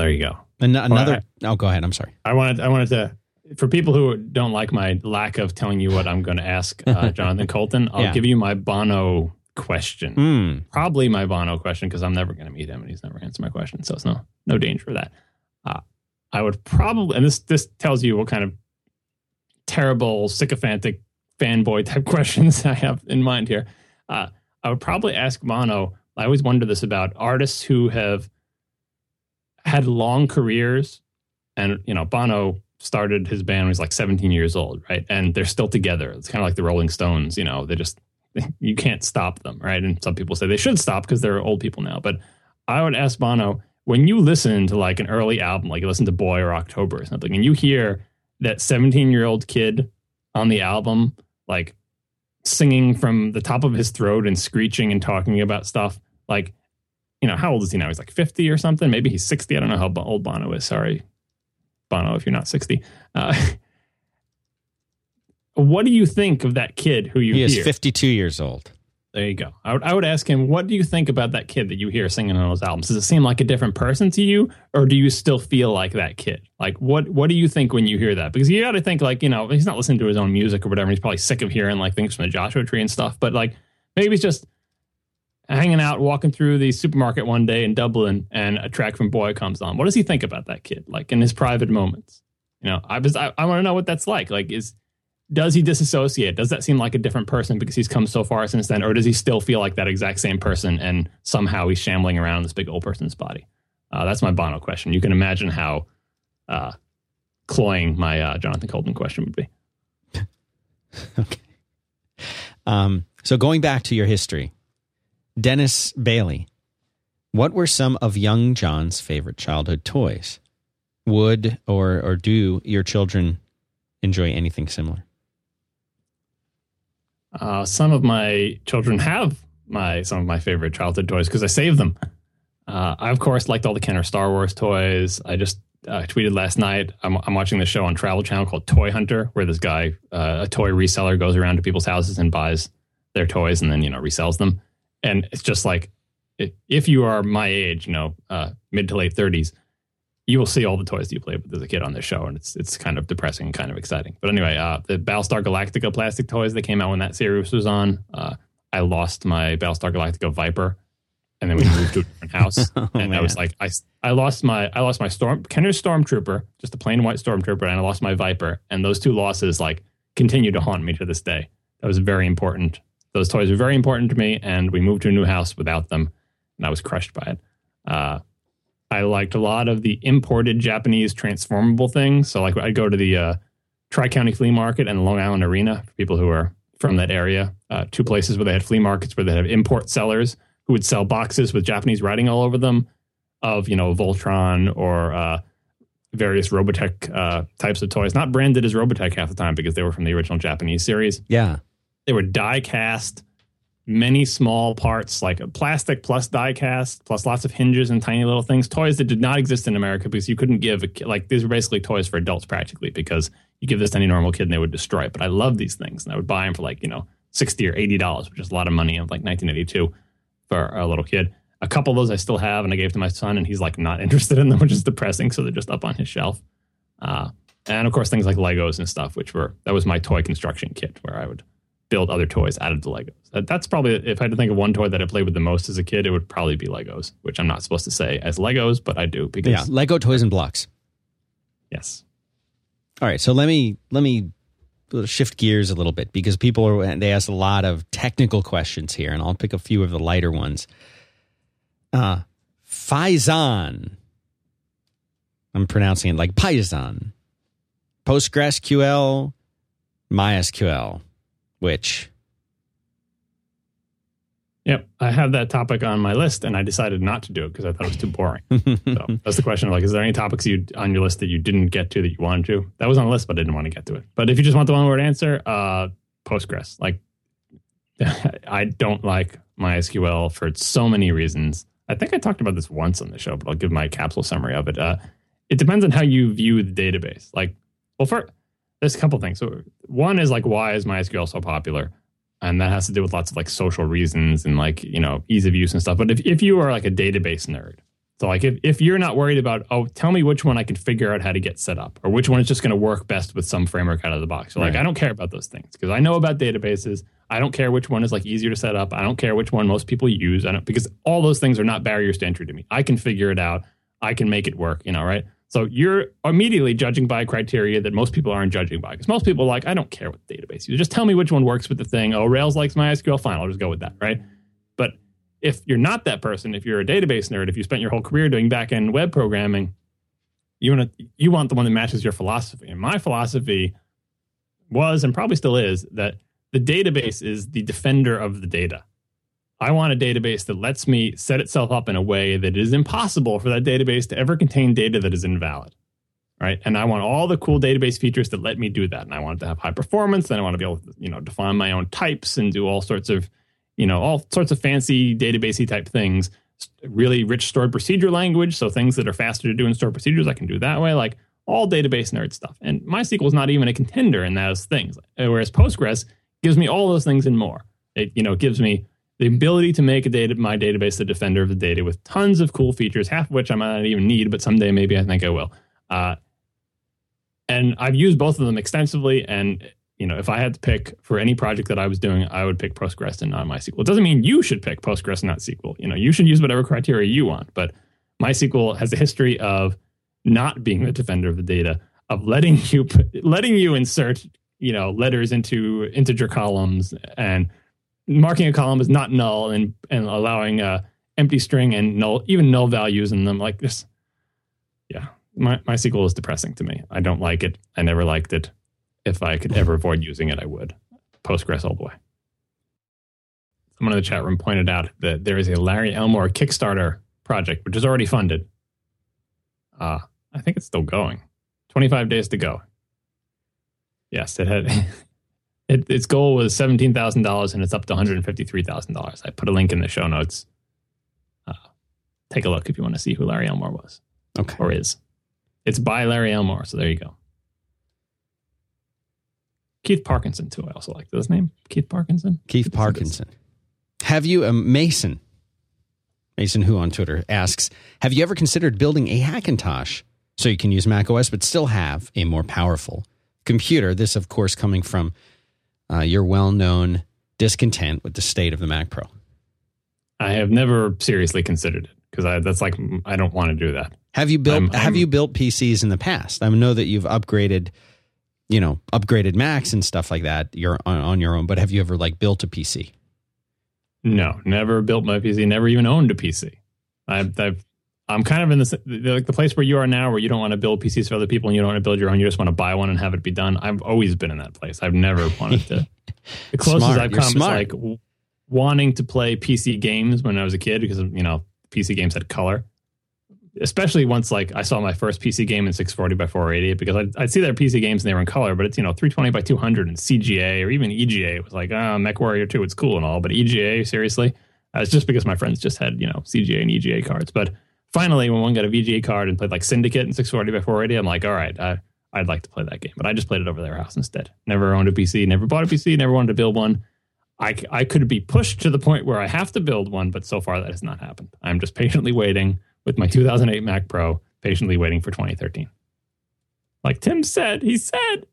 there you go. And another. Oh, go ahead. I'm sorry. I wanted to. For people who don't like my lack of telling you what I'm going to ask, Jonathan Colton, I'll give you my Bono question. Probably my Bono question because I'm never going to meet him and he's never answered my question, so it's no danger of that. I would probably, and this tells you what kind of terrible sycophantic fanboy type questions I have in mind here. I would probably ask Bono. I always wonder this about artists who have had long careers, and you know, Bono started his band when he was like 17 years old, right? And they're still together. It's kind of like the Rolling Stones, you know. You can't stop them, right? And some people say they should stop because they're old people now. But I would ask Bono, when you listen to like an early album, like you listen to Boy or October or something, and you hear that 17-year-old kid on the album, like singing from the top of his throat and screeching and talking about stuff. Like, you know, how old is he now? He's like 50 or something. Maybe he's 60. I don't know how old Bono is. Sorry, Bono, if you're not 60. What do you think of that kid who you hear? He is 52 years old. There you go. I would ask him, what do you think about that kid that you hear singing on those albums? Does it seem like a different person to you? Or do you still feel like that kid? Like, what do you think when you hear that? Because you got to think, like, you know, he's not listening to his own music or whatever. He's probably sick of hearing, like, things from the Joshua Tree and stuff. But, like, maybe he's just hanging out, walking through the supermarket one day in Dublin, and a track from Boy comes on. What does he think about that kid, like, in his private moments? You know, I want to know what that's like. Like, does he disassociate? Does that seem like a different person because he's come so far since then? Or does he still feel like that exact same person and somehow he's shambling around in this big old person's body? That's my Bono question. You can imagine how cloying my Jonathan Colton question would be. Okay. So going back to your history, Dennis Bailey, what were some of young John's favorite childhood toys? Would or do your children enjoy anything similar? Some of my children have some of my favorite childhood toys because I saved them. I, of course, liked all the Kenner Star Wars toys. I just tweeted last night, I'm watching this show on Travel Channel called Toy Hunter, where this guy, a toy reseller, goes around to people's houses and buys their toys and then, you know, resells them. And it's just like, if you are my age, you know, mid to late 30s, you will see all the toys that you played with as a kid on this show, and it's kind of depressing and kind of exciting. But anyway, the Battlestar Galactica plastic toys that came out when that series was on, I lost my Battlestar Galactica Viper, and then we moved to a different house. Oh, and man. I was like, I lost my Kenner's Stormtrooper, just a plain white Stormtrooper, and I lost my Viper, and those two losses like continue to haunt me to this day. That was very important. Those toys were very important to me, and we moved to a new house without them, and I was crushed by it. I liked a lot of the imported Japanese transformable things. So like I'd go to the Tri-County Flea Market and Long Island Arena, for people who are from that area, two places where they had flea markets where they had import sellers who would sell boxes with Japanese writing all over them of, you know, Voltron or various Robotech types of toys. Not branded as Robotech half the time because they were from the original Japanese series. Yeah. They were die-cast, many small parts, like a plastic plus die-cast, plus lots of hinges and tiny little things. Toys that did not exist in America because you couldn't give... like, these were basically toys for adults, practically, because you give this to any normal kid and they would destroy it. But I love these things, and I would buy them for, like, you know, $60 or $80, which is a lot of money in, like, 1982 for a little kid. A couple of those I still have, and I gave to my son, and he's, like, not interested in them, which is depressing, so they're just up on his shelf. And, of course, things like Legos and stuff, which were... That was my toy construction kit, where I would build other toys out of the Legos. That's probably, if I had to think of one toy that I played with the most as a kid, it would probably be Legos, which I'm not supposed to say as Legos, but I do because yeah, Lego toys and blocks. Yes. All right, so let me shift gears a little bit because people are they ask a lot of technical questions here, and I'll pick a few of the lighter ones. Faizan, I'm pronouncing it like Python. PostgreSQL, MySQL. Which? Yep, I have that topic on my list, and I decided not to do it because I thought it was too boring. So that's the question. Like, is there any topics on your list that you didn't get to that you wanted to? That was on the list, but I didn't want to get to it. But if you just want the one-word answer, Postgres. Like, I don't like MySQL for so many reasons. I think I talked about this once on the show, but I'll give my capsule summary of it. It depends on how you view the database. Like, well, first, there's a couple things. So one is like, why is MySQL so popular? And that has to do with lots of like social reasons and like, you know, ease of use and stuff. But if you are like a database nerd, so like if you're not worried about, oh, tell me which one I can figure out how to get set up or which one is just going to work best with some framework out of the box. So like, right. I don't care about those things because I know about databases. I don't care which one is like easier to set up. I don't care which one most people use. Because all those things are not barriers to entry to me. I can figure it out. I can make it work, you know, right? So you're immediately judging by criteria that most people aren't judging by. Because most people are like, I don't care what database you just tell me which one works with the thing. Oh, Rails likes MySQL. Fine, I'll just go with that, right? But if you're not that person, if you're a database nerd, if you spent your whole career doing back-end web programming, you want the one that matches your philosophy. And my philosophy was, and probably still is, that the database is the defender of the data. I want a database that lets me set itself up in a way that it is impossible for that database to ever contain data that is invalid, right? And I want all the cool database features that let me do that. And I want it to have high performance. And I want to be able to, you know, define my own types and do all sorts of, you know, all sorts of fancy databasey type things. Really rich stored procedure language, so things that are faster to do in stored procedures, I can do that way. Like all database nerd stuff. And MySQL is not even a contender in those things. Whereas Postgres gives me all those things and more. It, you know, gives me the ability to make my database the defender of the data with tons of cool features, half of which I might not even need, but someday maybe I think I will. And I've used both of them extensively. And you know, if I had to pick for any project that I was doing, I would pick Postgres and not MySQL. It doesn't mean you should pick Postgres and not SQL. You know, you should use whatever criteria you want. But MySQL has a history of not being the defender of the data, of letting you insert, you know, letters into integer columns and marking a column as not null and allowing empty string and null, even null values in them. Like this, yeah, MySQL is depressing to me. I don't like it. I never liked it. If I could ever avoid using it, I would. Postgres all the way. Someone in the chat room pointed out that there is a Larry Elmore Kickstarter project, which is already funded. I think it's still going. 25 days to go. Yes, it had. Its goal was $17,000, and it's up to $153,000. I put a link in the show notes. Take a look if you want to see who Larry Elmore was. Okay. Or is. It's by Larry Elmore, so there you go. Keith Parkinson, too. I also like his name. Keith Parkinson? Keith Parkinson. Have you, Mason Who on Twitter asks, have you ever considered building a Hackintosh so you can use macOS but still have a more powerful computer? This, of course, coming from your well-known discontent with the state of the Mac Pro. I have never seriously considered it because that's like, I don't want to do that. Have you built Have you built PCs in the past? I know that you've upgraded, you know, Macs and stuff like that. You're on your own, but have you ever like built a PC? No, never built my PC. Never even owned a PC. I'm kind of in this like the place where you are now, where you don't want to build PCs for other people and you don't want to build your own. You just want to buy one and have it be done. I've always been in that place. I've never wanted to. The closest I've come is like wanting to play PC games when I was a kid because, you know, PC games had color. Especially once like I saw my first PC game in 640 by 480 because I'd see their PC games and they were in color, but it's, you know, 320 by 200 and CGA or even EGA. It was like, oh, MechWarrior 2, it's cool and all, but EGA, seriously? It's just because my friends just had, you know, CGA and EGA cards. But finally, when one got a VGA card and played like Syndicate in 640 by 480, I'm like, all right, I'd like to play that game. But I just played it over their house instead. Never owned a PC, never bought a PC, never wanted to build one. I could be pushed to the point where I have to build one, but so far that has not happened. I'm just patiently waiting with my 2008 Mac Pro, patiently waiting for 2013. Like Tim said, he said.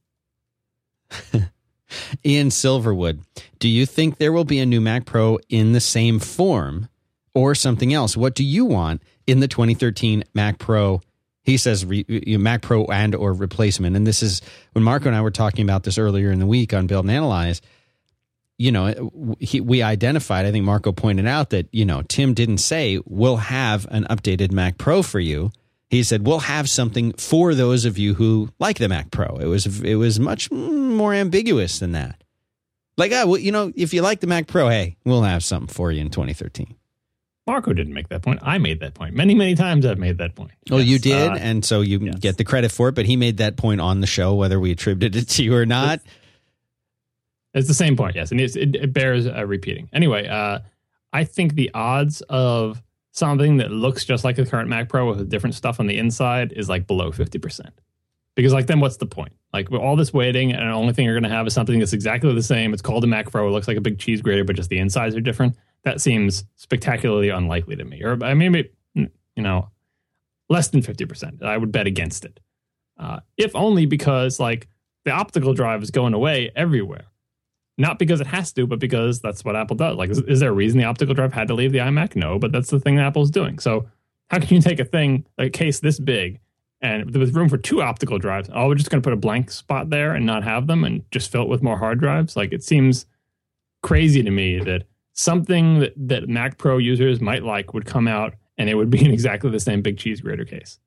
Ian Silverwood, do you think there will be a new Mac Pro in the same form or something else? What do you want in the 2013 Mac Pro? He says Mac Pro and or replacement. And this is when Marco and I were talking about this earlier in the week on Build and Analyze. You know, we identified, I think Marco pointed out that, you know, Tim didn't say, we'll have an updated Mac Pro for you. He said, we'll have something for those of you who like the Mac Pro. It was much more ambiguous than that. Like, well, you know, if you like the Mac Pro, hey, we'll have something for you in 2013. Marco didn't make that point. I made that point. Many, many times I've made that point. Oh, yes, you did, and so you get the credit for it, but he made that point on the show, whether we attributed it to you or not. It's the same point, yes, and it bears repeating. Anyway, I think the odds of something that looks just like the current Mac Pro with different stuff on the inside is like below 50%. Because like then what's the point? Like with all this waiting and the only thing you're going to have is something that's exactly the same. It's called a Mac Pro. It looks like a big cheese grater, but just the insides are different. That seems spectacularly unlikely to me. Or I mean, maybe, you know, less than 50%. I would bet against it. If only because like the optical drive is going away everywhere. Not because it has to, but because that's what Apple does. Like, is there a reason the optical drive had to leave the iMac? No, but that's the thing that Apple's doing. So how can you take a thing, a case this big, and with room for two optical drives, oh, we're just going to put a blank spot there and not have them and just fill it with more hard drives? Like, it seems crazy to me that something that Mac Pro users might like would come out and it would be in exactly the same big cheese grater case.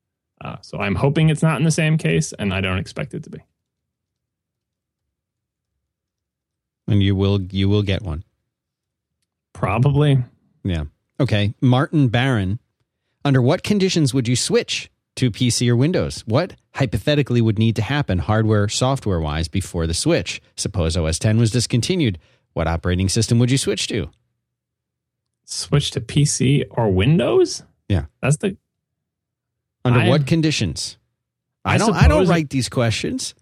So I'm hoping it's not in the same case, and I don't expect it to be. And you will get one. Probably. Yeah. Okay. Martin Barron, under what conditions would you switch to PC or Windows? What hypothetically would need to happen hardware, software-wise before the switch? Suppose OS X was discontinued. What operating system would you switch to? Switch to PC or Windows? Yeah. That's the... Under what conditions? I don't write these questions.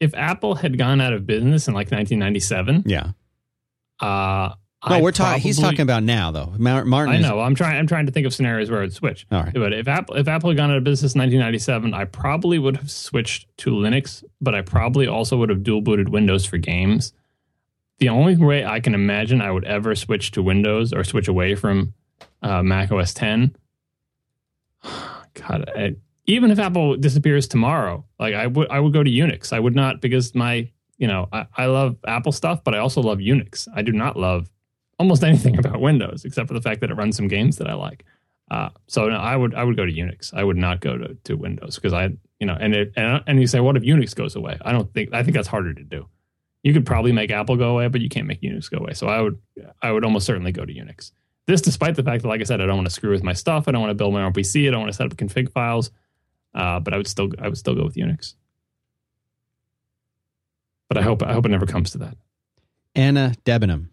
If Apple had gone out of business in like 1997, yeah. He's talking about now, though. Martin, I know. I'm trying to think of scenarios where I'd switch. All right. But if Apple had gone out of business in 1997, I probably would have switched to Linux, but I probably also would have dual booted Windows for games. The only way I can imagine I would ever switch to Windows or switch away from Mac OS X. God. Even if Apple disappears tomorrow, like I would go to Unix. I would not, because I love Apple stuff, but I also love Unix. I do not love almost anything about Windows, except for the fact that it runs some games that I like. So no, I would go to Unix. I would not go to Windows because you say, what if Unix goes away? I think that's harder to do. You could probably make Apple go away, but you can't make Unix go away. So I would almost certainly go to Unix. This, despite the fact that, like I said, I don't want to screw with my stuff. I don't want to build my own PC. I don't want to set up config files. But I would still go with Unix. But I hope it never comes to that. Anna Debenham,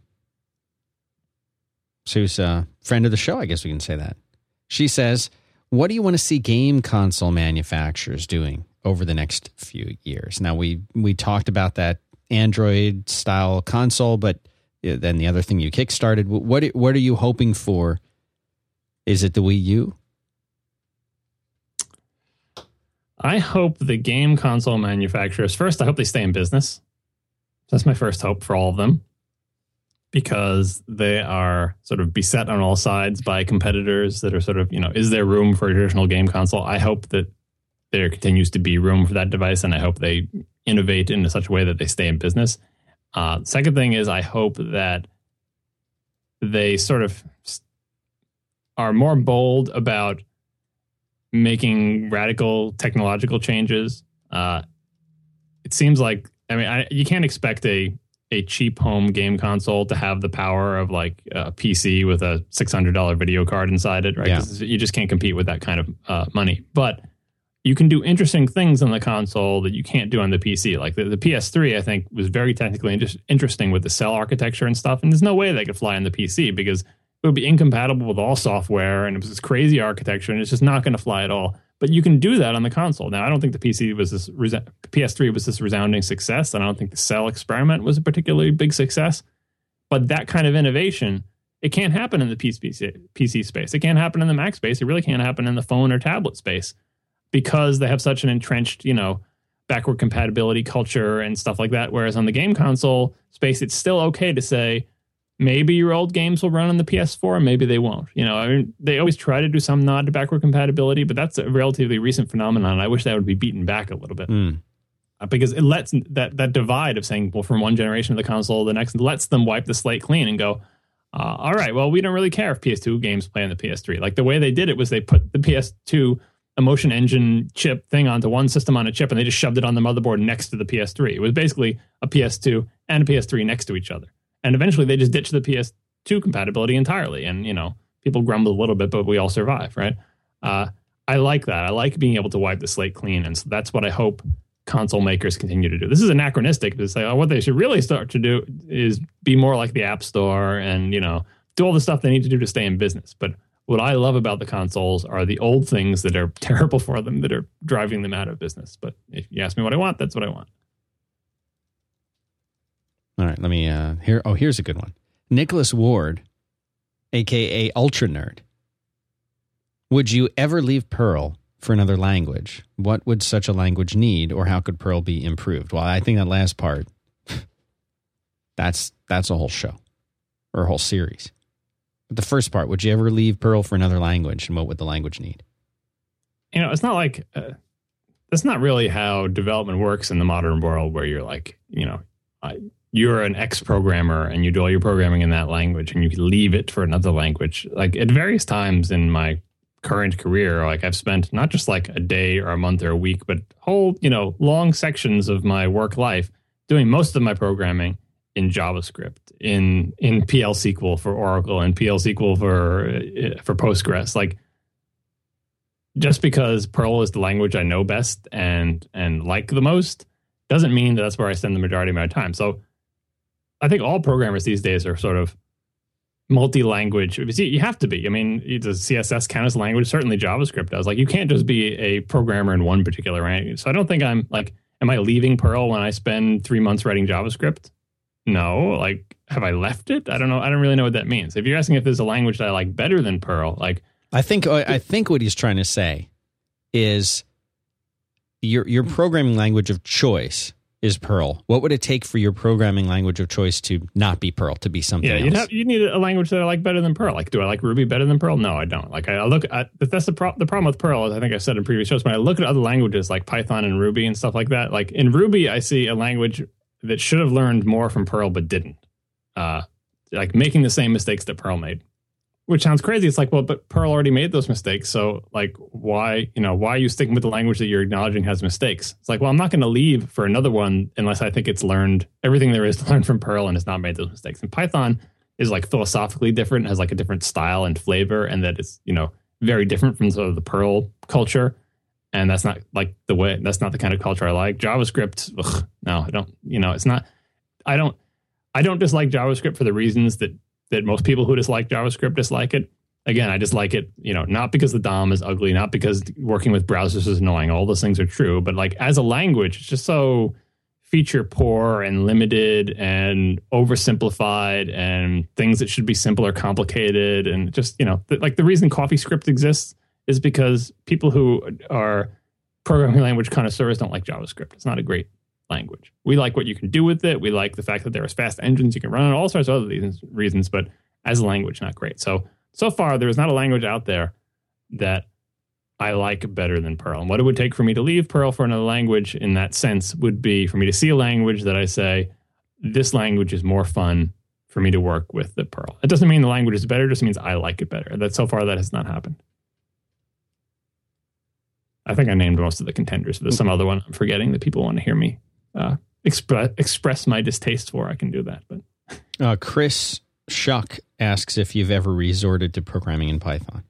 who's a friend of the show, I guess we can say that. She says, what do you want to see game console manufacturers doing over the next few years? Now, we talked about that Android-style console, but then the other thing you kickstarted, what are you hoping for? Is it the Wii U? I hope the game console manufacturers, first, I hope they stay in business. That's my first hope for all of them, because they are sort of beset on all sides by competitors that are sort of, is there room for a traditional game console? I hope that there continues to be room for that device, and I hope they innovate in such a way that they stay in business. Second thing is, I hope that they sort of are more bold about making radical technological changes. It seems like, you can't expect a cheap home game console to have the power of like a PC with a $600 video card inside it, right? Yeah. 'Cause you just can't compete with that kind of money. But you can do interesting things on the console that you can't do on the PC. Like the PS3, I think, was very technically interesting with the cell architecture and stuff. And there's no way they could fly on the PC because it would be incompatible with all software, and it was this crazy architecture, and it's just not going to fly at all. But you can do that on the console. Now, I don't think the PS3 was this resounding success, and I don't think the cell experiment was a particularly big success. But that kind of innovation, it can't happen in the PC space. It can't happen in the Mac space. It really can't happen in the phone or tablet space because they have such an entrenched, backward compatibility culture and stuff like that. Whereas on the game console space, it's still okay to say, maybe your old games will run on the PS4, maybe they won't. They always try to do some nod to backward compatibility, but that's a relatively recent phenomenon. I wish that would be beaten back a little bit because it lets that divide of saying, well, from one generation of the console to the next, lets them wipe the slate clean and go, all right, well, we don't really care if PS2 games play on the PS3. Like the way they did it was they put the PS2 emotion engine chip thing onto one system on a chip, and they just shoved it on the motherboard next to the PS3. It was basically a PS2 and a PS3 next to each other. And eventually they just ditch the PS2 compatibility entirely. And, people grumble a little bit, but we all survive, right? I like that. I like being able to wipe the slate clean. And so that's what I hope console makers continue to do. This is anachronistic. It's like, what they should really start to do is be more like the App Store and, do all the stuff they need to do to stay in business. But what I love about the consoles are the old things that are terrible for them that are driving them out of business. But if you ask me what I want, that's what I want. All right, let me here. Oh, here's a good one. Nicholas Ward, a.k.a. Ultra Nerd. Would you ever leave Perl for another language? What would such a language need, or how could Perl be improved? Well, I think that last part, that's a whole show or a whole series. But the first part, would you ever leave Perl for another language, and what would the language need? It's not like... that's not really how development works in the modern world where you're like, you're an X programmer and you do all your programming in that language and you can leave it for another language. Like at various times in my current career, like I've spent not just like a day or a month or a week, but whole, long sections of my work life doing most of my programming in JavaScript, in PL SQL for Oracle and PL SQL for Postgres. Like just because Perl is the language I know best and like the most doesn't mean that that's where I spend the majority of my time. So I think all programmers these days are sort of multi-language. You have to be. Does CSS count as a language? Certainly JavaScript does. Like, you can't just be a programmer in one particular language. So I don't think I'm like, am I leaving Perl when I spend 3 months writing JavaScript? No. Like, have I left it? I don't know. I don't really know what that means. If you're asking if there's a language that I like better than Perl, like... I think what he's trying to say is your programming language of choice is Perl. What would it take for your programming language of choice to not be Perl, to be something else? You need a language that I like better than Perl. Like, do I like Ruby better than Perl? No, I don't. Like, I look at, that's the problem with Perl, as I think I said in previous shows, when I look at other languages like Python and Ruby and stuff like that, like in Ruby, I see a language that should have learned more from Perl, but didn't. Like making the same mistakes that Perl made. Which sounds crazy. It's like, well, but Perl already made those mistakes. So like, why, you know, why are you sticking with the language that you're acknowledging has mistakes? It's like, well, I'm not going to leave for another one unless I think it's learned everything there is to learn from Perl and it's not made those mistakes. And Python is like philosophically different, has like a different style and flavor, and that it's, you know, very different from sort of the Perl culture. And that's not like the way, that's not the kind of culture I like. JavaScript, ugh, no, I don't, you know, it's not, I don't dislike JavaScript for the reasons that most people who dislike JavaScript dislike it. Again, I dislike it, you know, not because the DOM is ugly, not because working with browsers is annoying. All those things are true. But like as a language, it's just so feature poor and limited and oversimplified, and things that should be simple are complicated. And just, you know, like the reason CoffeeScript exists is because people who are programming language connoisseurs don't like JavaScript. It's not a great language. We like what you can do with it. We like the fact that there are fast engines you can run on, all sorts of other reasons, but as a language, not great. So far, there is not a language out there that I like better than Perl. And what it would take for me to leave Perl for another language in that sense would be for me to see a language that I say, this language is more fun for me to work with than Perl. It doesn't mean the language is better, it just means I like it better. That so far, that has not happened. I think I named most of the contenders, but there's some other one I'm forgetting that people want to hear me express my distaste for. I can do that. But Chris Shuck asks if you've ever resorted to programming in Python.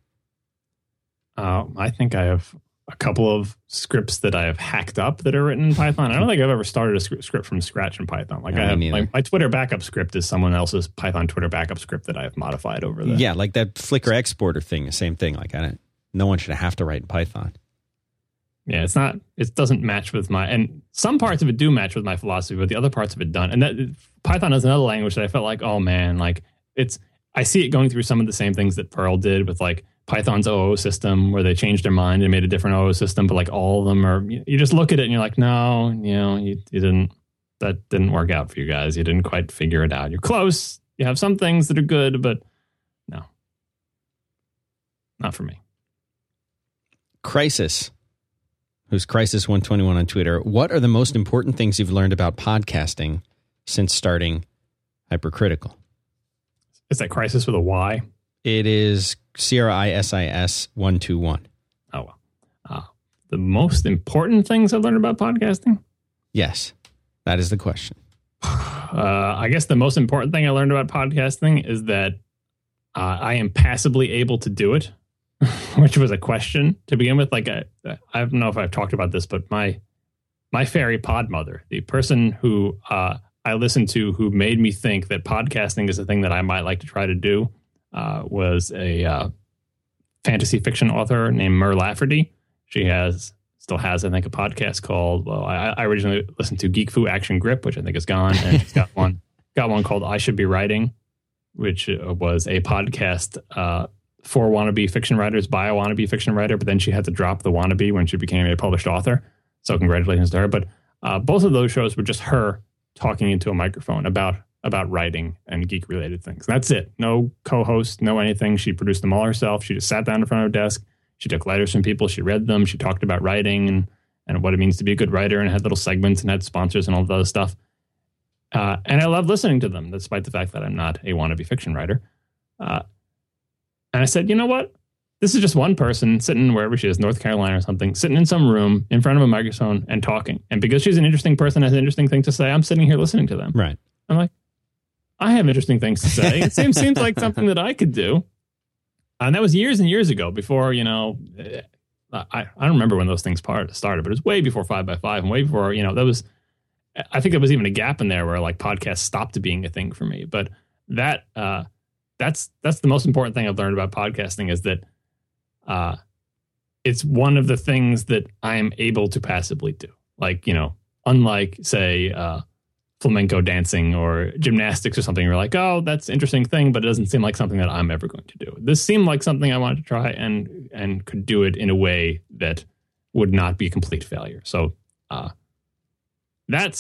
I think I have a couple of scripts that I have hacked up that are written in Python. I don't think I've ever started a script from scratch in Python. Like my Twitter backup script is someone else's Python Twitter backup script that I have modified over there. Yeah, like that Flickr exporter thing, the same thing. Like no one should have to write in Python. Yeah, it's not. It doesn't match with my, and some parts of it do match with my philosophy, but the other parts of it don't. And that Python is another language that I felt like, oh man, like it's. I see it going through some of the same things that Perl did with like Python's OO system, where they changed their mind and made a different OO system, but like all of them are. You just look at it and you're like, no, you know, you didn't. That didn't work out for you guys. You didn't quite figure it out. You're close. You have some things that are good, but no, not for me. Crisis. Who's Crisis121 on Twitter? What are the most important things you've learned about podcasting since starting Hypercritical? Is that Crisis with a Y? It is CRISIS121. Oh, well. The most important things I've learned about podcasting? Yes. That is the question. I guess the most important thing I learned about podcasting is that I am passively able to do it. Which was a question to begin with. Like, I don't know if I've talked about this, but my fairy pod mother, the person who I listened to, who made me think that podcasting is a thing that I might like to try to do, was a fantasy fiction author named Mer Lafferty. She still has, I think, a podcast called, well, I originally listened to Geek Foo Action Grip, which I think is gone, and she's got one called I Should Be Writing, which was a podcast for wannabe fiction writers by a wannabe fiction writer, but then she had to drop the wannabe when she became a published author. So congratulations to her. But both of those shows were just her talking into a microphone about writing and geek-related things. That's it. No co-host, no anything. She produced them all herself. She just sat down in front of her desk. She took letters from people. She read them. She talked about writing and what it means to be a good writer, and had little segments and had sponsors and all of that stuff. And I love listening to them, despite the fact that I'm not a wannabe fiction writer. And I said, you know what? This is just one person sitting wherever she is, North Carolina or something, sitting in some room in front of a microphone and talking. And because she's an interesting person, has an interesting thing to say, I'm sitting here listening to them. Right. I'm like, I have interesting things to say. It seems like something that I could do. And that was years and years ago, before, you know, I don't remember when those things started, but it was way before 5x5 and way before, you know, that was, I think there was even a gap in there where like podcasts stopped being a thing for me. But that, that's the most important thing I've learned about podcasting, is that it's one of the things that I'm able to passively do. Like, you know, unlike, say, flamenco dancing or gymnastics or something, you're like, oh, that's an interesting thing, but it doesn't seem like something that I'm ever going to do. This seemed like something I wanted to try and could do it in a way that would not be a complete failure. So That's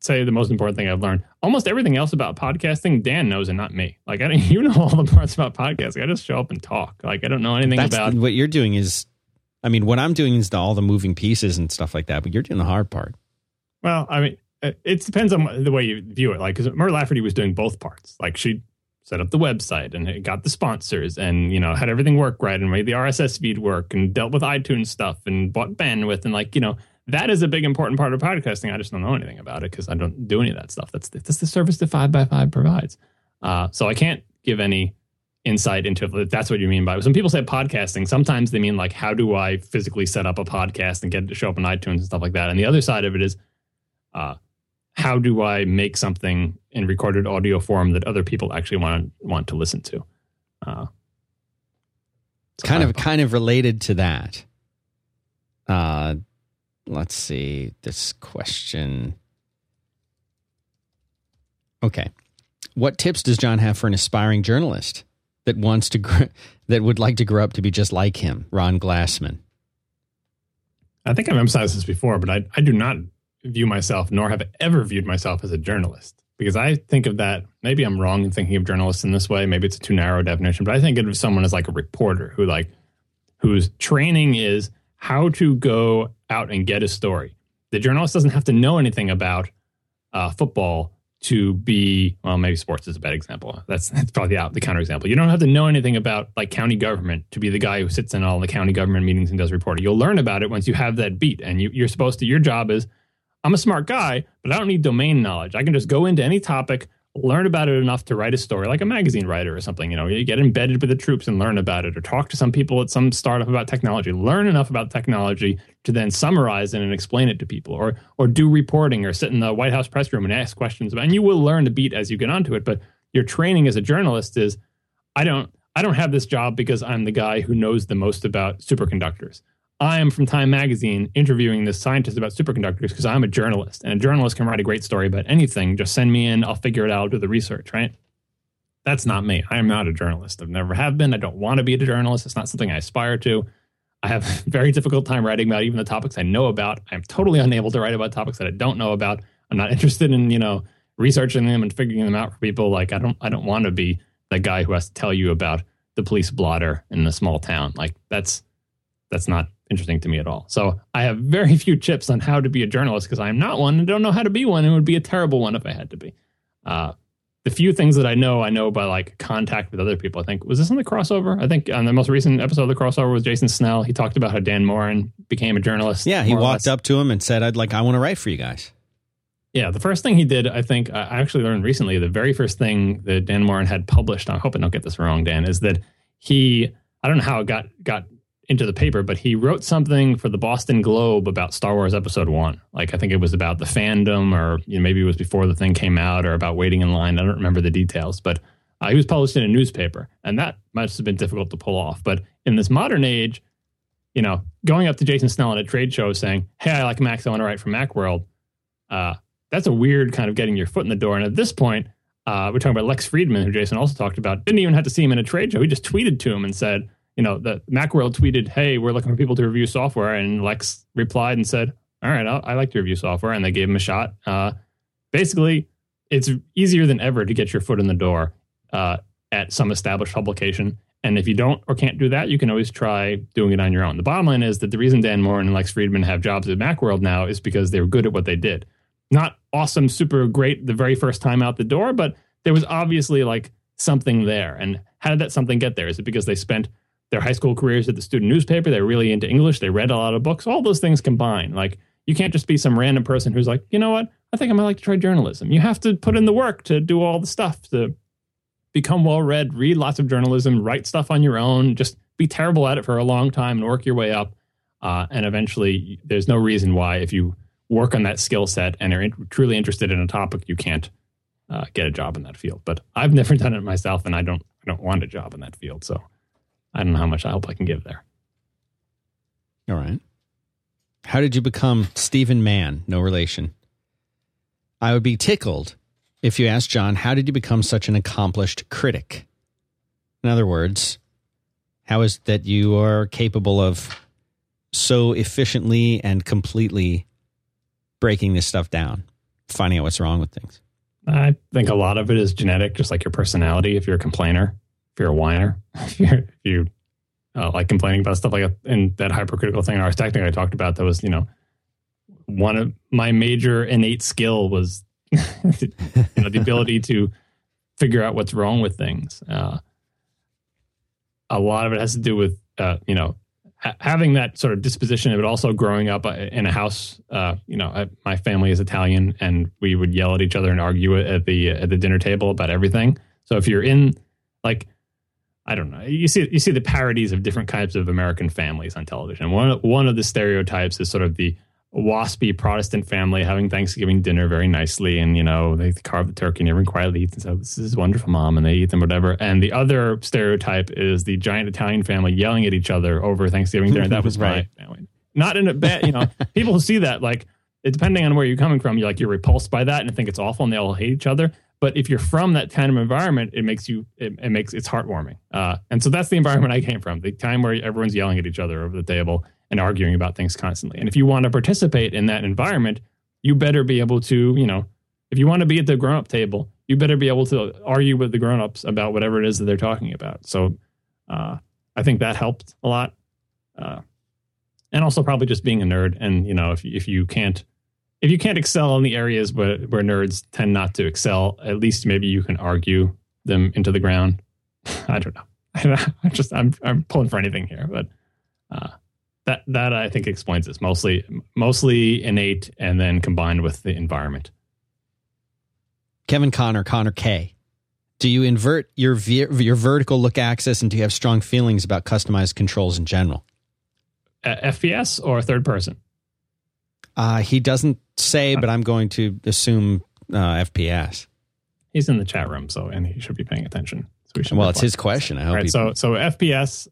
say the most important thing I've learned. Almost everything else about podcasting, Dan knows and not me. Like, you know all the parts about podcasting. I just show up and talk. Like, I don't know anything about what you're doing. What I'm doing is all the moving pieces and stuff like that. But you're doing the hard part. Well, I mean, it depends on the way you view it. Like, because Mer Lafferty was doing both parts. Like, she set up the website and it got the sponsors and, you know, had everything work right and made the RSS feed work and dealt with iTunes stuff and bought bandwidth and, like, you know, that is a big important part of podcasting. I just don't know anything about it because I don't do any of that stuff. That's the service that 5x5 provides. So I can't give any insight into if that's what you mean by it. When people say podcasting, sometimes they mean like, how do I physically set up a podcast and get it to show up on iTunes and stuff like that? And the other side of it is, how do I make something in recorded audio form that other people actually want to listen to? Kind of related to that. Let's see this question. Okay. What tips does John have for an aspiring journalist that wants to that would like to grow up to be just like him, Ron Glassman? I think I've emphasized this before, but I do not view myself, nor have ever viewed myself, as a journalist, because I think of that. Maybe I'm wrong in thinking of journalists in this way. Maybe it's a too narrow definition, but I think of someone as like a reporter who whose training is how to go out and get a story. The journalist doesn't have to know anything about football to be, well, maybe sports is a bad example. That's probably the counter example. You don't have to know anything about like county government to be the guy who sits in all the county government meetings and does reporting. You'll learn about it once you have that beat, and you're supposed to. Your job is, I'm a smart guy, but I don't need domain knowledge. I can just go into any topic, learn about it enough to write a story, like a magazine writer or something. You know, you get embedded with the troops and learn about it, or talk to some people at some startup about technology, learn enough about technology to then summarize it and explain it to people, or do reporting, or sit in the White House press room and ask questions about. And you will learn to beat as you get onto it. But your training as a journalist is, I don't have this job because I'm the guy who knows the most about superconductors. I am from Time Magazine interviewing this scientist about superconductors because I'm a journalist, and a journalist can write a great story about anything. Just send me in. I'll figure it out. I'll do the research, right? That's not me. I am not a journalist. I've never have been. I don't want to be a journalist. It's not something I aspire to. I have a very difficult time writing about even the topics I know about. I'm totally unable to write about topics that I don't know about. I'm not interested in, you know, researching them and figuring them out for people. Like, I don't want to be the guy who has to tell you about the police blotter in a small town. Like, that's not interesting to me at all. So I have very few tips on how to be a journalist because I am not one and don't know how to be one, and would be a terrible one if I had to be. The few things that I know by like contact with other people. I think, was this on the crossover? I think on the most recent episode of the crossover was Jason Snell. He talked about how Dan Morin became a journalist. Yeah, he walked up to him and said, I want to write for you guys. Yeah, the first thing he did, I think, I actually learned recently, the very first thing that Dan Morin had published, I hope I don't get this wrong, Dan, is that he, I don't know how it got into the paper, but he wrote something for the Boston Globe about Star Wars Episode 1. Like, I think it was about the fandom, or, you know, maybe it was before the thing came out, or about waiting in line. I don't remember the details, but he was published in a newspaper, and that must have been difficult to pull off. But in this modern age, you know, going up to Jason Snell at a trade show saying, "Hey, I like Macs. I want to write for Macworld." That's a weird kind of getting your foot in the door. And at this point, we're talking about Lex Friedman, who Jason also talked about. Didn't even have to see him in a trade show. He just tweeted to him and said, you know, the Macworld tweeted, "Hey, we're looking for people to review software," and Lex replied and said, "All right, I like to review software," and they gave him a shot. Basically, it's easier than ever to get your foot in the door at some established publication, and if you don't or can't do that, you can always try doing it on your own. The bottom line is that the reason Dan Morin and Lex Friedman have jobs at Macworld now is because they were good at what they did. Not awesome, super great the very first time out the door, but there was obviously like something there. And how did that something get there? Is it because they spent their high school careers at the student newspaper? They're really into English. They read a lot of books. All those things combined. Like, you can't just be some random person who's like, you know what? I think I might like to try journalism. You have to put in the work to do all the stuff, to become well-read, read lots of journalism, write stuff on your own, just be terrible at it for a long time and work your way up. And eventually, there's no reason why, if you work on that skill set and are truly interested in a topic, you can't get a job in that field. But I've never done it myself, and I don't want a job in that field, so I don't know how much help I can give there. All right. How did you become Stephen Mann? No relation. I would be tickled if you asked John, how did you become such an accomplished critic? In other words, how is it that you are capable of so efficiently and completely breaking this stuff down, finding out what's wrong with things? I think a lot of it is genetic, just like your personality. If you're a complainer, if you're a whiner, if you like complaining about stuff like that, and that hypercritical thing in Ars Technica I talked about, that was, you know, one of my major innate skill was the ability to figure out what's wrong with things. A lot of it has to do with, you know, having that sort of disposition, but also growing up in a house. You know, my family is Italian, and we would yell at each other and argue at the dinner table about everything. So if you're in, like, I don't know, you see the parodies of different types of American families on television. One of the stereotypes is sort of the waspy Protestant family having Thanksgiving dinner very nicely, and, you know, they carve the turkey and everyone quietly eats and says, "This is wonderful, Mom," and they eat them, whatever. And the other stereotype is the giant Italian family yelling at each other over Thanksgiving dinner. That was right. My family. Not in a bad, you know, people who see that, like, depending on where you're coming from, you're repulsed by that and think it's awful and they all hate each other. But if you're from that kind of environment, it's heartwarming. And so that's the environment I came from, the time where everyone's yelling at each other over the table and arguing about things constantly. And if you want to participate in that environment, you better be able to, you know, if you want to be at the grown-up table, you better be able to argue with the grown-ups about whatever it is that they're talking about. So I think that helped a lot. And also probably just being a nerd. And, you know, if you can't excel in the areas where nerds tend not to excel, at least maybe you can argue them into the ground. I don't know. I'm pulling for anything here, but that I think explains it. Mostly innate, and then combined with the environment. Kevin Connor K. Do you invert your vertical look axis, and do you have strong feelings about customized controls in general? FPS or third person? He doesn't say, but I'm going to assume FPS. He's in the chat room, and he should be paying attention. So we should it's his question. I hope. Right, so FPS,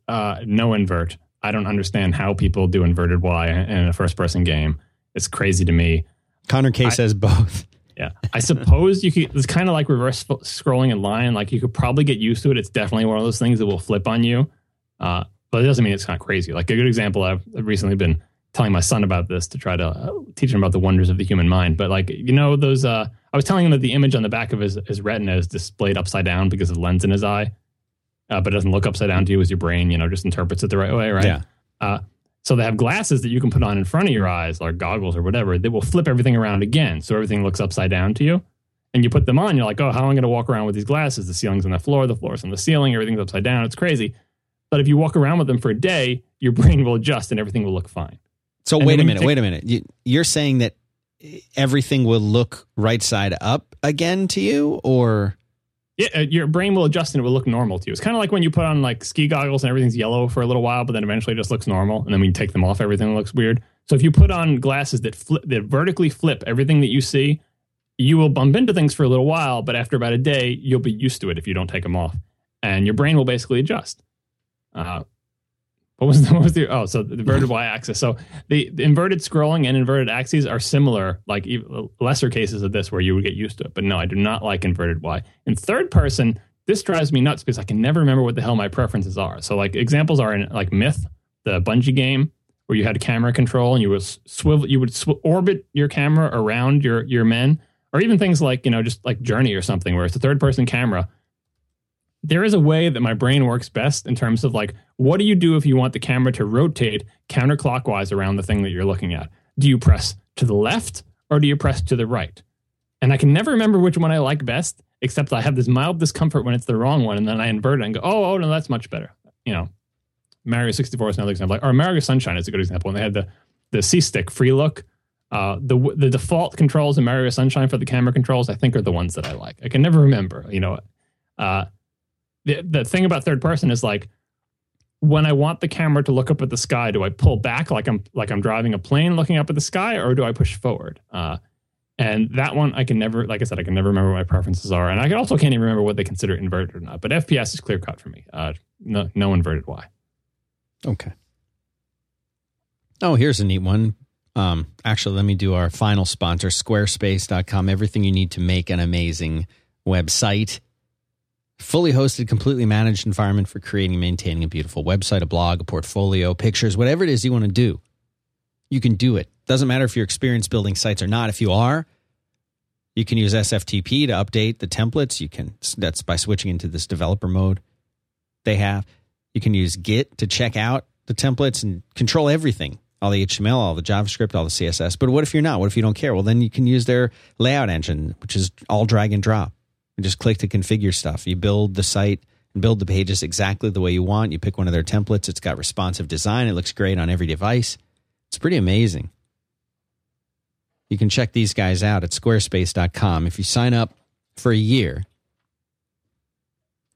no invert. I don't understand how people do inverted Y in a first-person game. It's crazy to me. Connor K says both. Yeah, I suppose you could. It's kind of like reverse scrolling in line. Like, you could probably get used to it. It's definitely one of those things that will flip on you. But it doesn't mean it's not crazy. Like, a good example, I've recently been telling my son about this to try to teach him about the wonders of the human mind. But, like, you know, those I was telling him that the image on the back of his retina is displayed upside down because of the lens in his eye, but it doesn't look upside down to you as your brain, you know, just interprets it the right way, right? Yeah. So they have glasses that you can put on in front of your eyes, like goggles or whatever, that will flip everything around again. So everything looks upside down to you. And you put them on, you're like, oh, how am I going to walk around with these glasses? The ceiling's on the floor's on the ceiling, everything's upside down. It's crazy. But if you walk around with them for a day, your brain will adjust and everything will look fine. So wait a minute. You're saying that everything will look right side up again to you, or? Yeah, your brain will adjust and it will look normal to you. It's kind of like when you put on, like, ski goggles and everything's yellow for a little while, but then eventually it just looks normal. And then when you take them off, everything looks weird. So if you put on glasses that vertically flip everything that you see, you will bump into things for a little while, but after about a day, you'll be used to it if you don't take them off. And your brain will basically adjust. So the inverted Y axis. So the inverted scrolling and inverted axes are similar, like even lesser cases of this where you would get used to it. But no, I do not like inverted Y. In third person, this drives me nuts because I can never remember what the hell my preferences are. So, like, examples are in, like, Myth, the Bungie game, where you had camera control and you would orbit your camera around your men, or even things like, you know, just like Journey or something where it's a third person camera. There is a way that my brain works best in terms of, like, what do you do if you want the camera to rotate counterclockwise around the thing that you're looking at? Do you press to the left or do you press to the right? And I can never remember which one I like best, except I have this mild discomfort when it's the wrong one, and then I invert it and go, oh no, that's much better. You know, Mario 64 is another example. Or Mario Sunshine is a good example. When they had the C-Stick free look, the default controls in Mario Sunshine for the camera controls, I think, are the ones that I like. I can never remember, you know. The thing about third person is, like, when I want the camera to look up at the sky, do I pull back like I'm driving a plane looking up at the sky, or do I push forward? And that one I can never, like I said, I can never remember what my preferences are. And I also can't even remember what they consider inverted or not. But FPS is clear cut for me. No inverted Y. Okay. Oh, here's a neat one. Actually, let me do our final sponsor, Squarespace.com. Everything you need to make an amazing website. Fully hosted, completely managed environment for creating and maintaining a beautiful website, a blog, a portfolio, pictures, whatever it is you want to do, you can do it. Doesn't matter if you're experienced building sites or not. If you are, you can use SFTP to update the templates. That's by switching into this developer mode they have. You can use Git to check out the templates and control everything, all the HTML, all the JavaScript, all the CSS. But what if you're not? What if you don't care? Well, then you can use their layout engine, which is all drag and drop. and just click to configure stuff. You build the site and build the pages exactly the way you want. You pick one of their templates. It's got responsive design. It looks great on every device. It's pretty amazing. You can check these guys out at squarespace.com. If you sign up for a year,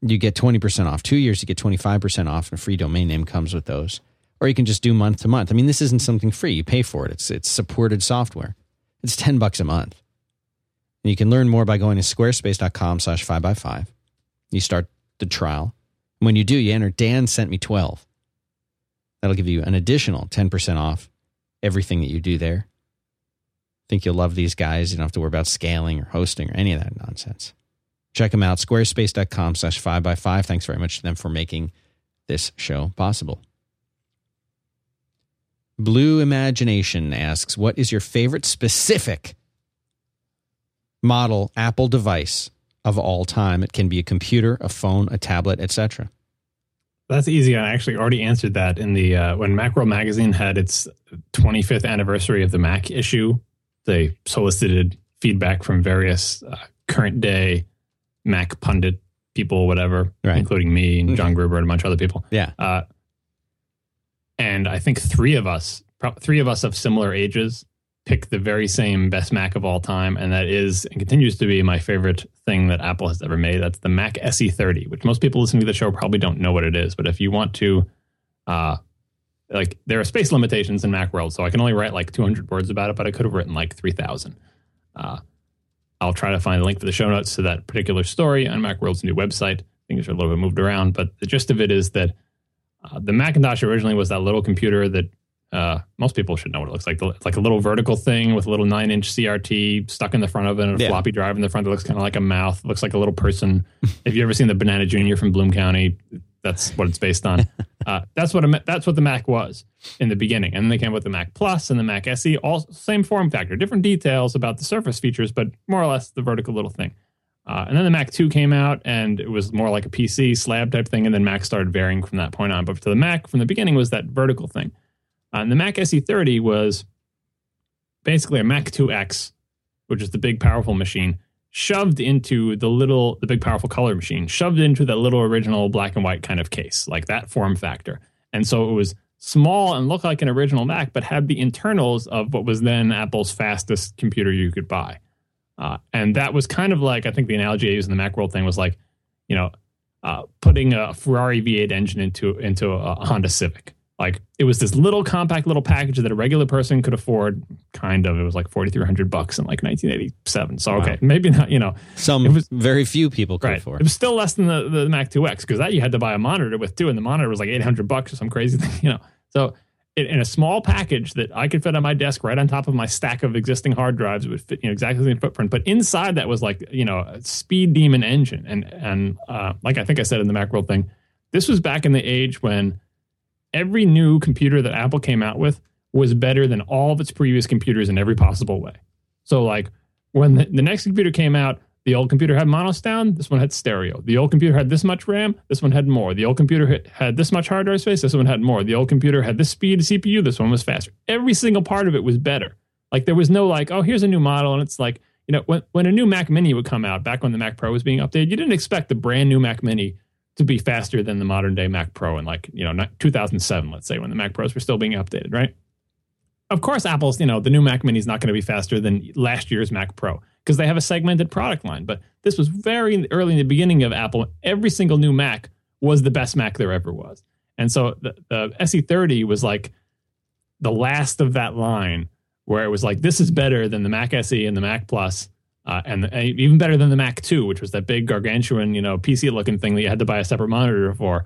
you get 20% off. 2 years, you get 25% off, and a free domain name comes with those. Or you can just do month to month. I mean, this isn't something free. You pay for it. It's supported software. It's $10 a month. And you can learn more by going to squarespace.com/5x5. You start the trial. And when you do, you enter Dan sent me 12. That'll give you an additional 10% off everything that you do there. I think you'll love these guys. You don't have to worry about scaling or hosting or any of that nonsense. Check them out, squarespace.com/5x5. Thanks very much to them for making this show possible. Blue Imagination asks, what is your favorite specific model Apple device of all time? It can be a computer, a phone, a tablet, etc. That's easy. I actually already answered that in the when Macworld magazine had its 25th anniversary of the Mac issue. They solicited feedback from various current day Mac pundit people, whatever, right, including me and John Gruber and a bunch of other people. Yeah. And I think three of us of similar ages pick the very same best Mac of all time. And that is and continues to be my favorite thing that Apple has ever made. That's the Mac SE30, which most people listening to the show probably don't know what it is. But if you want to, like, there are space limitations in Macworld, so I can only write like 200 words about it, but I could have written like 3,000. I'll try to find a link for the show notes to that particular story on Macworld's new website. Things are a little bit moved around, but the gist of it is that the Macintosh originally was that little computer that most people should know what it looks like. It's like a little vertical thing with a little 9-inch CRT stuck in the front of it and a floppy drive in the front that looks kind of like a mouth, looks like a little person. If you've ever seen the Banana Junior from Bloom County, that's what it's based on. That's what the Mac was in the beginning. And then they came with the Mac Plus and the Mac SE, all same form factor, different details about the surface features, but more or less the vertical little thing. And then the Mac 2 came out, and it was more like a PC slab type thing, and then Mac started varying from that point on. But for the Mac, from the beginning, was that vertical thing. And the Mac SE30 was basically a Mac 2X, which is the big, powerful machine, shoved into the big, powerful color machine, shoved into the little original black and white kind of case, like that form factor. And so it was small and looked like an original Mac, but had the internals of what was then Apple's fastest computer you could buy. And that was kind of like, I think the analogy I used in the Macworld thing was like, you know, putting a Ferrari V8 engine into a Honda Civic. Like, it was this little compact little package that a regular person could afford, kind of. It was like $4,300 in like 1987. So, okay, maybe not, you know. Very few people could afford. It was still less than the Mac 2X, because that you had to buy a monitor with too, and the monitor was like $800 or some crazy thing, you know. So in a small package that I could fit on my desk right on top of my stack of existing hard drives, it would fit, you know, exactly the same footprint. But inside that was like, you know, a speed demon engine. And like I think I said in the Macworld thing, this was back in the age when every new computer that Apple came out with was better than all of its previous computers in every possible way. So like when the next computer came out, the old computer had mono sound, this one had stereo. The old computer had this much RAM, this one had more. The old computer had this much hard drive space, this one had more. The old computer had this speed CPU, this one was faster. Every single part of it was better. Like there was no like, oh, here's a new model. And it's like, you know, when a new Mac Mini would come out, back when the Mac Pro was being updated, you didn't expect the brand new Mac Mini to be faster than the modern day Mac Pro in like, you know, 2007, let's say, when the Mac Pros were still being updated, right? Of course, Apple's, you know, the new Mac Mini is not going to be faster than last year's Mac Pro, because they have a segmented product line. But this was very early in the beginning of Apple. Every single new Mac was the best Mac there ever was. And so the SE30 was like the last of that line, where it was like, this is better than the Mac SE and the Mac Plus, and even better than the Mac 2, which was that big gargantuan, you know, PC-looking thing that you had to buy a separate monitor for.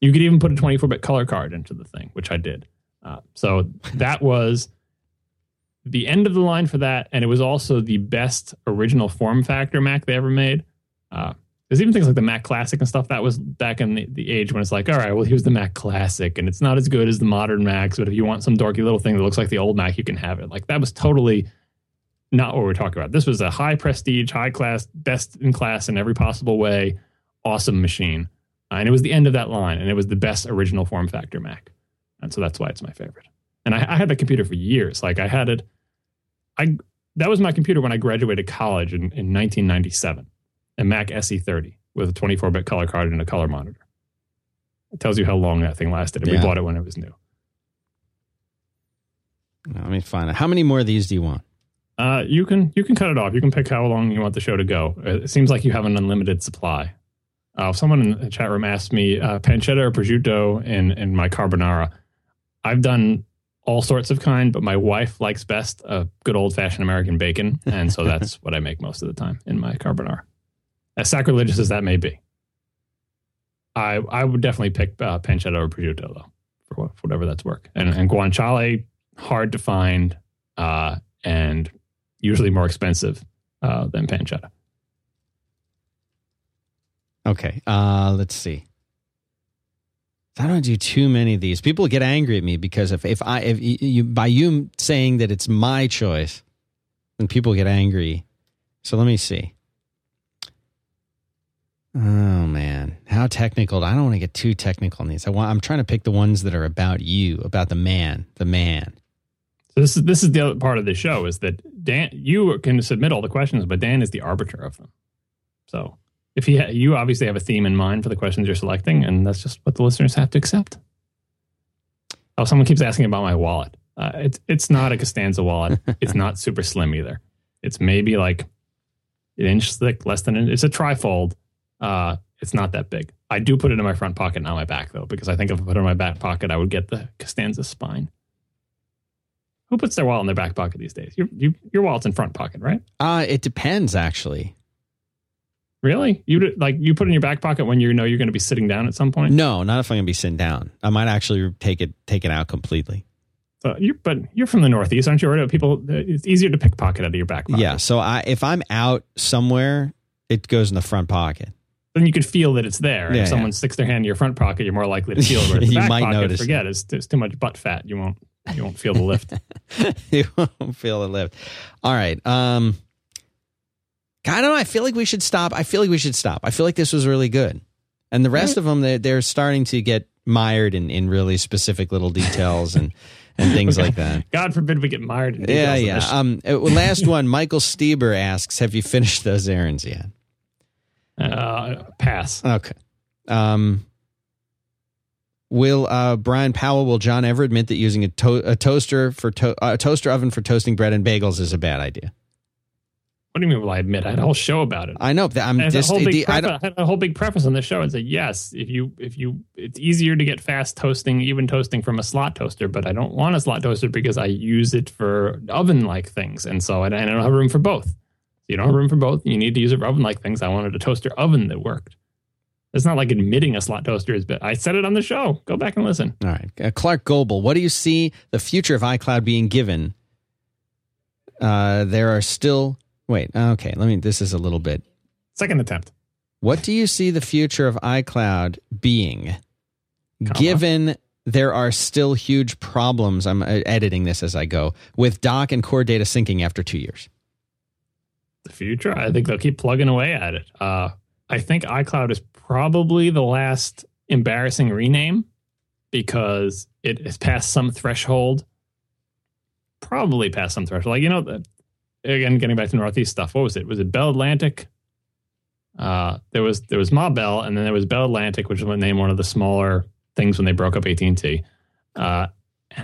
You could even put a 24-bit color card into the thing, which I did. So that was the end of the line for that. And it was also the best original form factor Mac they ever made. There's even things like the Mac Classic and stuff. That was back in the age when it's like, all right, well, here's the Mac Classic. And it's not as good as the modern Macs. But if you want some dorky little thing that looks like the old Mac, you can have it. Like, that was totally not what we're talking about. This was a high prestige, high class, best in class in every possible way, awesome machine. And it was the end of that line. And it was the best original form factor Mac. And so that's why it's my favorite. And I had that computer for years. Like, I had it. That was my computer when I graduated college in 1997. and Mac SE30 with a 24-bit color card and a color monitor. It tells you how long that thing lasted, and we bought it when it was new. Let me find out. How many more of these do you want? You can cut it off. You can pick how long you want the show to go. It seems like you have an unlimited supply. Someone in the chat room asked me, pancetta or prosciutto in my carbonara. I've done all sorts of kind, but my wife likes best a good old-fashioned American bacon, and so that's what I make most of the time in my carbonara. As sacrilegious as that may be. I would definitely pick pancetta or prosciutto, though, for whatever that's worth. And guanciale, hard to find, and usually more expensive than pancetta. Okay, let's see. I don't do too many of these. People get angry at me because if by you saying that it's my choice, then people get angry. So let me see. Oh man, how technical! I don't want to get too technical on these. I'm trying to pick the ones that are about you, about the man. So this is the other part of the show is that Dan, you can submit all the questions, but Dan is the arbiter of them. So. If you obviously have a theme in mind for the questions you're selecting, and that's just what the listeners have to accept. Oh, someone keeps asking about my wallet. It's not a Costanza wallet. It's not super slim either. It's maybe like an inch thick, less than an inch. It's a trifold. It's not that big. I do put it in my front pocket, not my back, though, because I think if I put it in my back pocket, I would get the Costanza spine. Who puts their wallet in their back pocket these days? Your wallet's in front pocket, right? It depends, actually. Really? You put it in your back pocket when you know you're going to be sitting down at some point? No, not if I'm going to be sitting down. I might actually take it out completely. So you're from the Northeast, aren't you? Right? People, it's easier to pickpocket out of your back pocket. Yeah. So if I'm out somewhere, it goes in the front pocket. Then you could feel that it's there. Yeah, if someone sticks their hand in your front pocket, you're more likely to feel it. Where it's back might pocket, notice. Forget it's too much butt fat. You won't feel the lift. You won't feel the lift. All right. I don't know. I feel like we should stop. I feel like this was really good. And the rest of them, they're starting to get mired in really specific little details and things like that. God forbid we get mired in details. Yeah. Last one, Michael Stieber asks, have you finished those errands yet? Pass. Okay. Brian Powell, will John ever admit that using a toaster oven for toasting bread and bagels is a bad idea? What do you mean? Will I admit? I had a whole show about it. I know. I had a whole big preface on the show and said, yes, if you, it's easier to get fast toasting, even toasting from a slot toaster. But I don't want a slot toaster because I use it for oven-like things, and so I don't have room for both. You don't have room for both. You need to use it for oven-like things. I wanted a toaster oven that worked. It's not like admitting a slot toaster is bad. I said it on the show. Go back and listen. All right, Clark Goebel, what do you see the future of iCloud being given? There are still. Wait, okay, this is a little bit. Second attempt. What do you see the future of iCloud being, given there are still huge problems, I'm editing this as I go, with doc and core data syncing after 2 years? The future? I think they'll keep plugging away at it. I think iCloud is probably the last embarrassing rename because it has passed some threshold. Probably passed some threshold. Like, again, getting back to Northeast stuff, what was it? Was it Bell Atlantic? There was Ma Bell, and then there was Bell Atlantic, which was named one of the smaller things when they broke up AT&T. And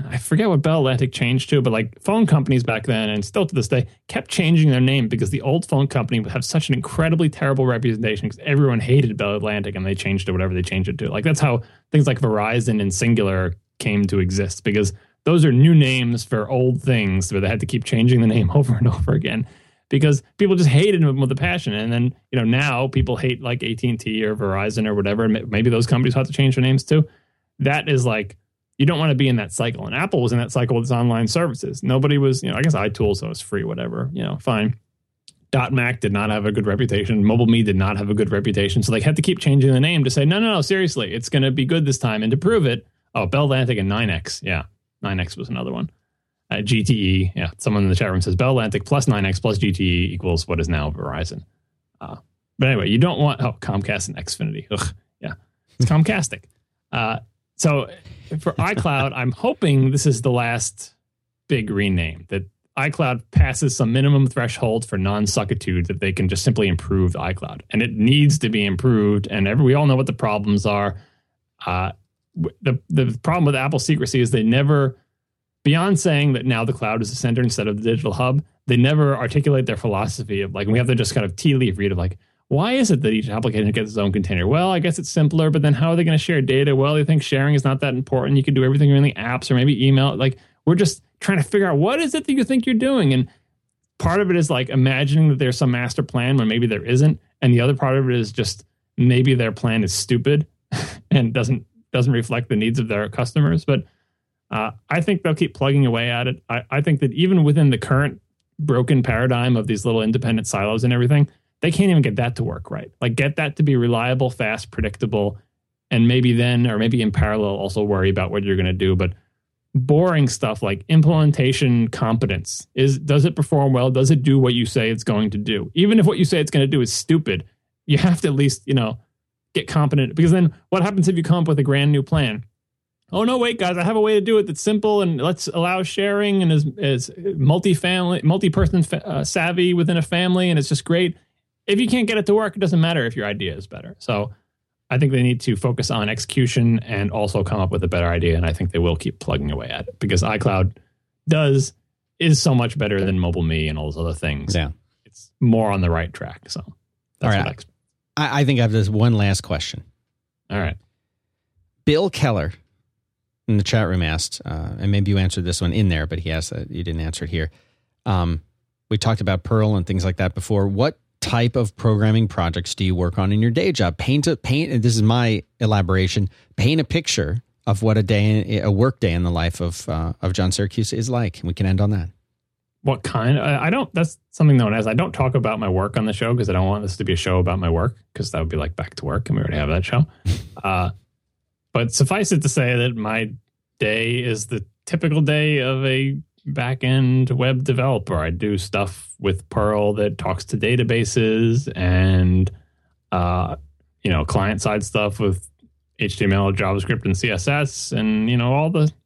I forget what Bell Atlantic changed to, but like phone companies back then, and still to this day, kept changing their name because the old phone company would have such an incredibly terrible representation because everyone hated Bell Atlantic, and they changed it whatever they changed it to. Like that's how things like Verizon and Singular came to exist because those are new names for old things where they had to keep changing the name over and over again because people just hated them with a passion. And then, now people hate like AT&T or Verizon or whatever. And maybe those companies have to change their names too. That is like, you don't want to be in that cycle. And Apple was in that cycle with its online services. Nobody was, I guess iTools, so it was free, whatever, fine. .Mac did not have a good reputation. MobileMe did not have a good reputation. So they had to keep changing the name to say, no, seriously, it's going to be good this time. And to prove it, Bell Atlantic and 9X. Yeah. 9X was another one. GTE, yeah. Someone in the chat room says Bell Atlantic plus 9X plus GTE equals what is now Verizon. But anyway, you don't want Comcast and Xfinity. Ugh, yeah, it's Comcastic. So for iCloud, I'm hoping this is the last big rename. That iCloud passes some minimum threshold for non-suckitude that they can just simply improve iCloud. And it needs to be improved. And we all know what the problems are. The problem with Apple's secrecy is they never, beyond saying that now the cloud is the center instead of the digital hub, they never articulate their philosophy of, like, we have to just kind of tea leaf read of, like, why is it that each application gets its own container? Well, I guess it's simpler, but then how are they going to share data? Well, they think sharing is not that important. You can do everything in the apps or maybe email. Like, we're just trying to figure out what is it that you think you're doing. And part of it is like imagining that there's some master plan when maybe there isn't. And the other part of it is just maybe their plan is stupid and doesn't reflect the needs of their customers. But I think they'll keep plugging away at it. I think that even within the current broken paradigm of these little independent silos and everything, they can't even get that to work right. Like, get that to be reliable, fast, predictable, and maybe then, or maybe in parallel, also worry about what you're going to do. But boring stuff like implementation competence is, does it perform well? Does it do what you say it's going to do? Even if what you say it's going to do is stupid, you have to at least, get competent. Because then what happens if you come up with a grand new plan? Oh, no, wait, guys, I have a way to do it that's simple and let's allow sharing and is multi-family, multi-person savvy within a family, and it's just great. If you can't get it to work, it doesn't matter if your idea is better. So I think they need to focus on execution and also come up with a better idea. And I think they will keep plugging away at it, because iCloud is so much better than MobileMe and all those other things. Yeah. It's more on the right track. So that's all right. What I think I have this one last question. All right. Bill Keller in the chat room asked, and maybe you answered this one in there, but he asked that you didn't answer it here. We talked about Perl and things like that before. What type of programming projects do you work on in your day job? And this is my elaboration. Paint a picture of what a work day in the life of John Syracuse is like. And we can end on that. What kind? That's something known as, I don't talk about my work on the show because I don't want this to be a show about my work, because that would be like Back to Work, and we already have that show. But suffice it to say that my day is the typical day of a back-end web developer. I do stuff with Perl that talks to databases and, client-side stuff with HTML, JavaScript, and CSS, and,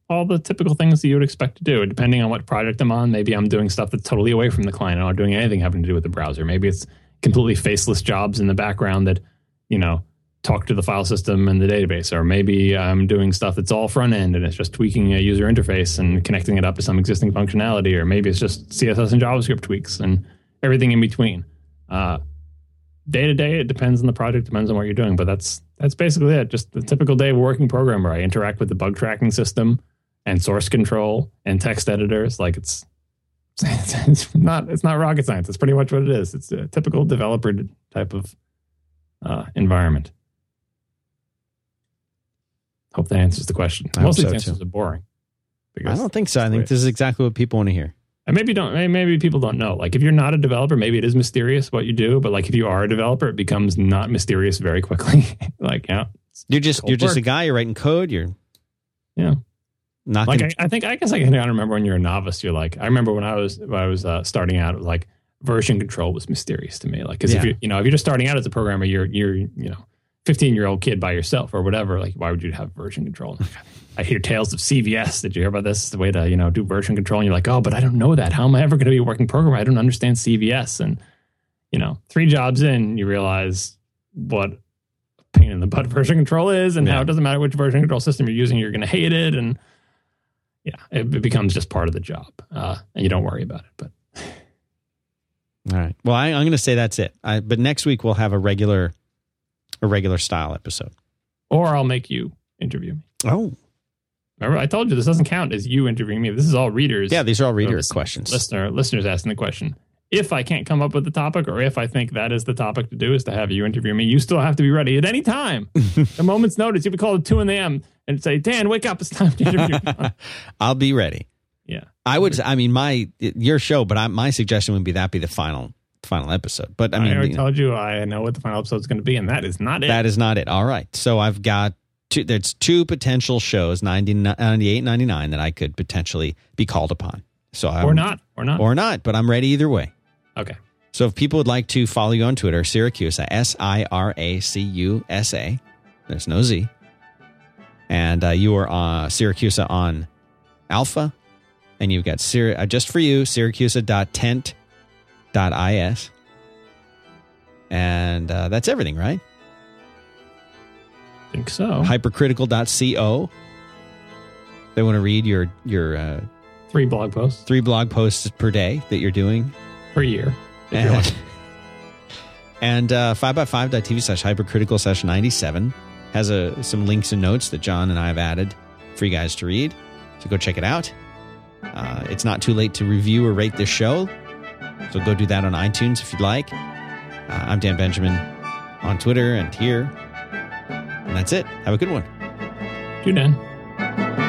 all the typical things that you would expect to do. Depending on what project I'm on, maybe I'm doing stuff that's totally away from the client. I'm not doing anything having to do with the browser. Maybe it's completely faceless jobs in the background that, talk to the file system and the database, or maybe I'm doing stuff that's all front end and it's just tweaking a user interface and connecting it up to some existing functionality, or maybe it's just CSS and JavaScript tweaks and everything in between. Day to day, it depends on the project, depends on what you're doing, but that's basically it. Just the typical day of a working programmer. I interact with the bug tracking system and source control and text editors. Like, it's not rocket science. It's pretty much what it is. It's a typical developer type of environment. Hope that answers the question. Most of the answers are boring. I don't think so. I think this is exactly what people want to hear. And maybe people don't know. Like, if you're not a developer, maybe it is mysterious what you do. But like, if you are a developer, it becomes not mysterious very quickly. You're just a guy. You're writing code. I remember when you're a novice. You're like, I remember when I was starting out. It was like version control was mysterious to me. Like, because if you're just starting out as a programmer, you're 15-year-old kid by yourself or whatever, like, why would you have version control? I hear tales of CVS. Did you hear about this? The way to, do version control. And you're like, oh, but I don't know that. How am I ever going to be a working programmer? I don't understand CVS. And, 3 jobs in, you realize what a pain in the butt version control is and how it doesn't matter which version control system you're using, you're going to hate it. And it becomes just part of the job. And you don't worry about it, but. All right. Well, I'm going to say that's it. But next week we'll have a regular style episode. Or I'll make you interview me. Oh. Remember, I told you this doesn't count as you interviewing me. This is all readers. Yeah, these are all reader questions. Listeners asking the question. If I can't come up with the topic, or if I think that is the topic to do, is to have you interview me, you still have to be ready at any time. A moment's notice. You could call at 2 a.m. and say, Dan, wake up. It's time to interview me. I'll be ready. Yeah. Your show, but my suggestion would be that be the final episode. But I already told you I know what the final episode is going to be, and that is not it. That is not it. All right. So I've got two potential shows, 98, 99, that I could potentially be called upon. So Or not. But I'm ready either way. Okay. So if people would like to follow you on Twitter, Syracusa, Syracusa. There's no Z. And you are Syracusa on Alpha And you've got, just for you, syracusa.tent.is. And that's everything, right? I think so. Hypercritical.co. They want to read your three blog posts. Three blog posts per day that you're doing. Per year. And 5x5.tv/hypercritical/97 has some links and notes that John and I have added for you guys to read. So go check it out. It's not too late to review or rate this show. So go do that on iTunes if you'd like. I'm Dan Benjamin on Twitter and here. And that's it. Have a good one. Do, Dan.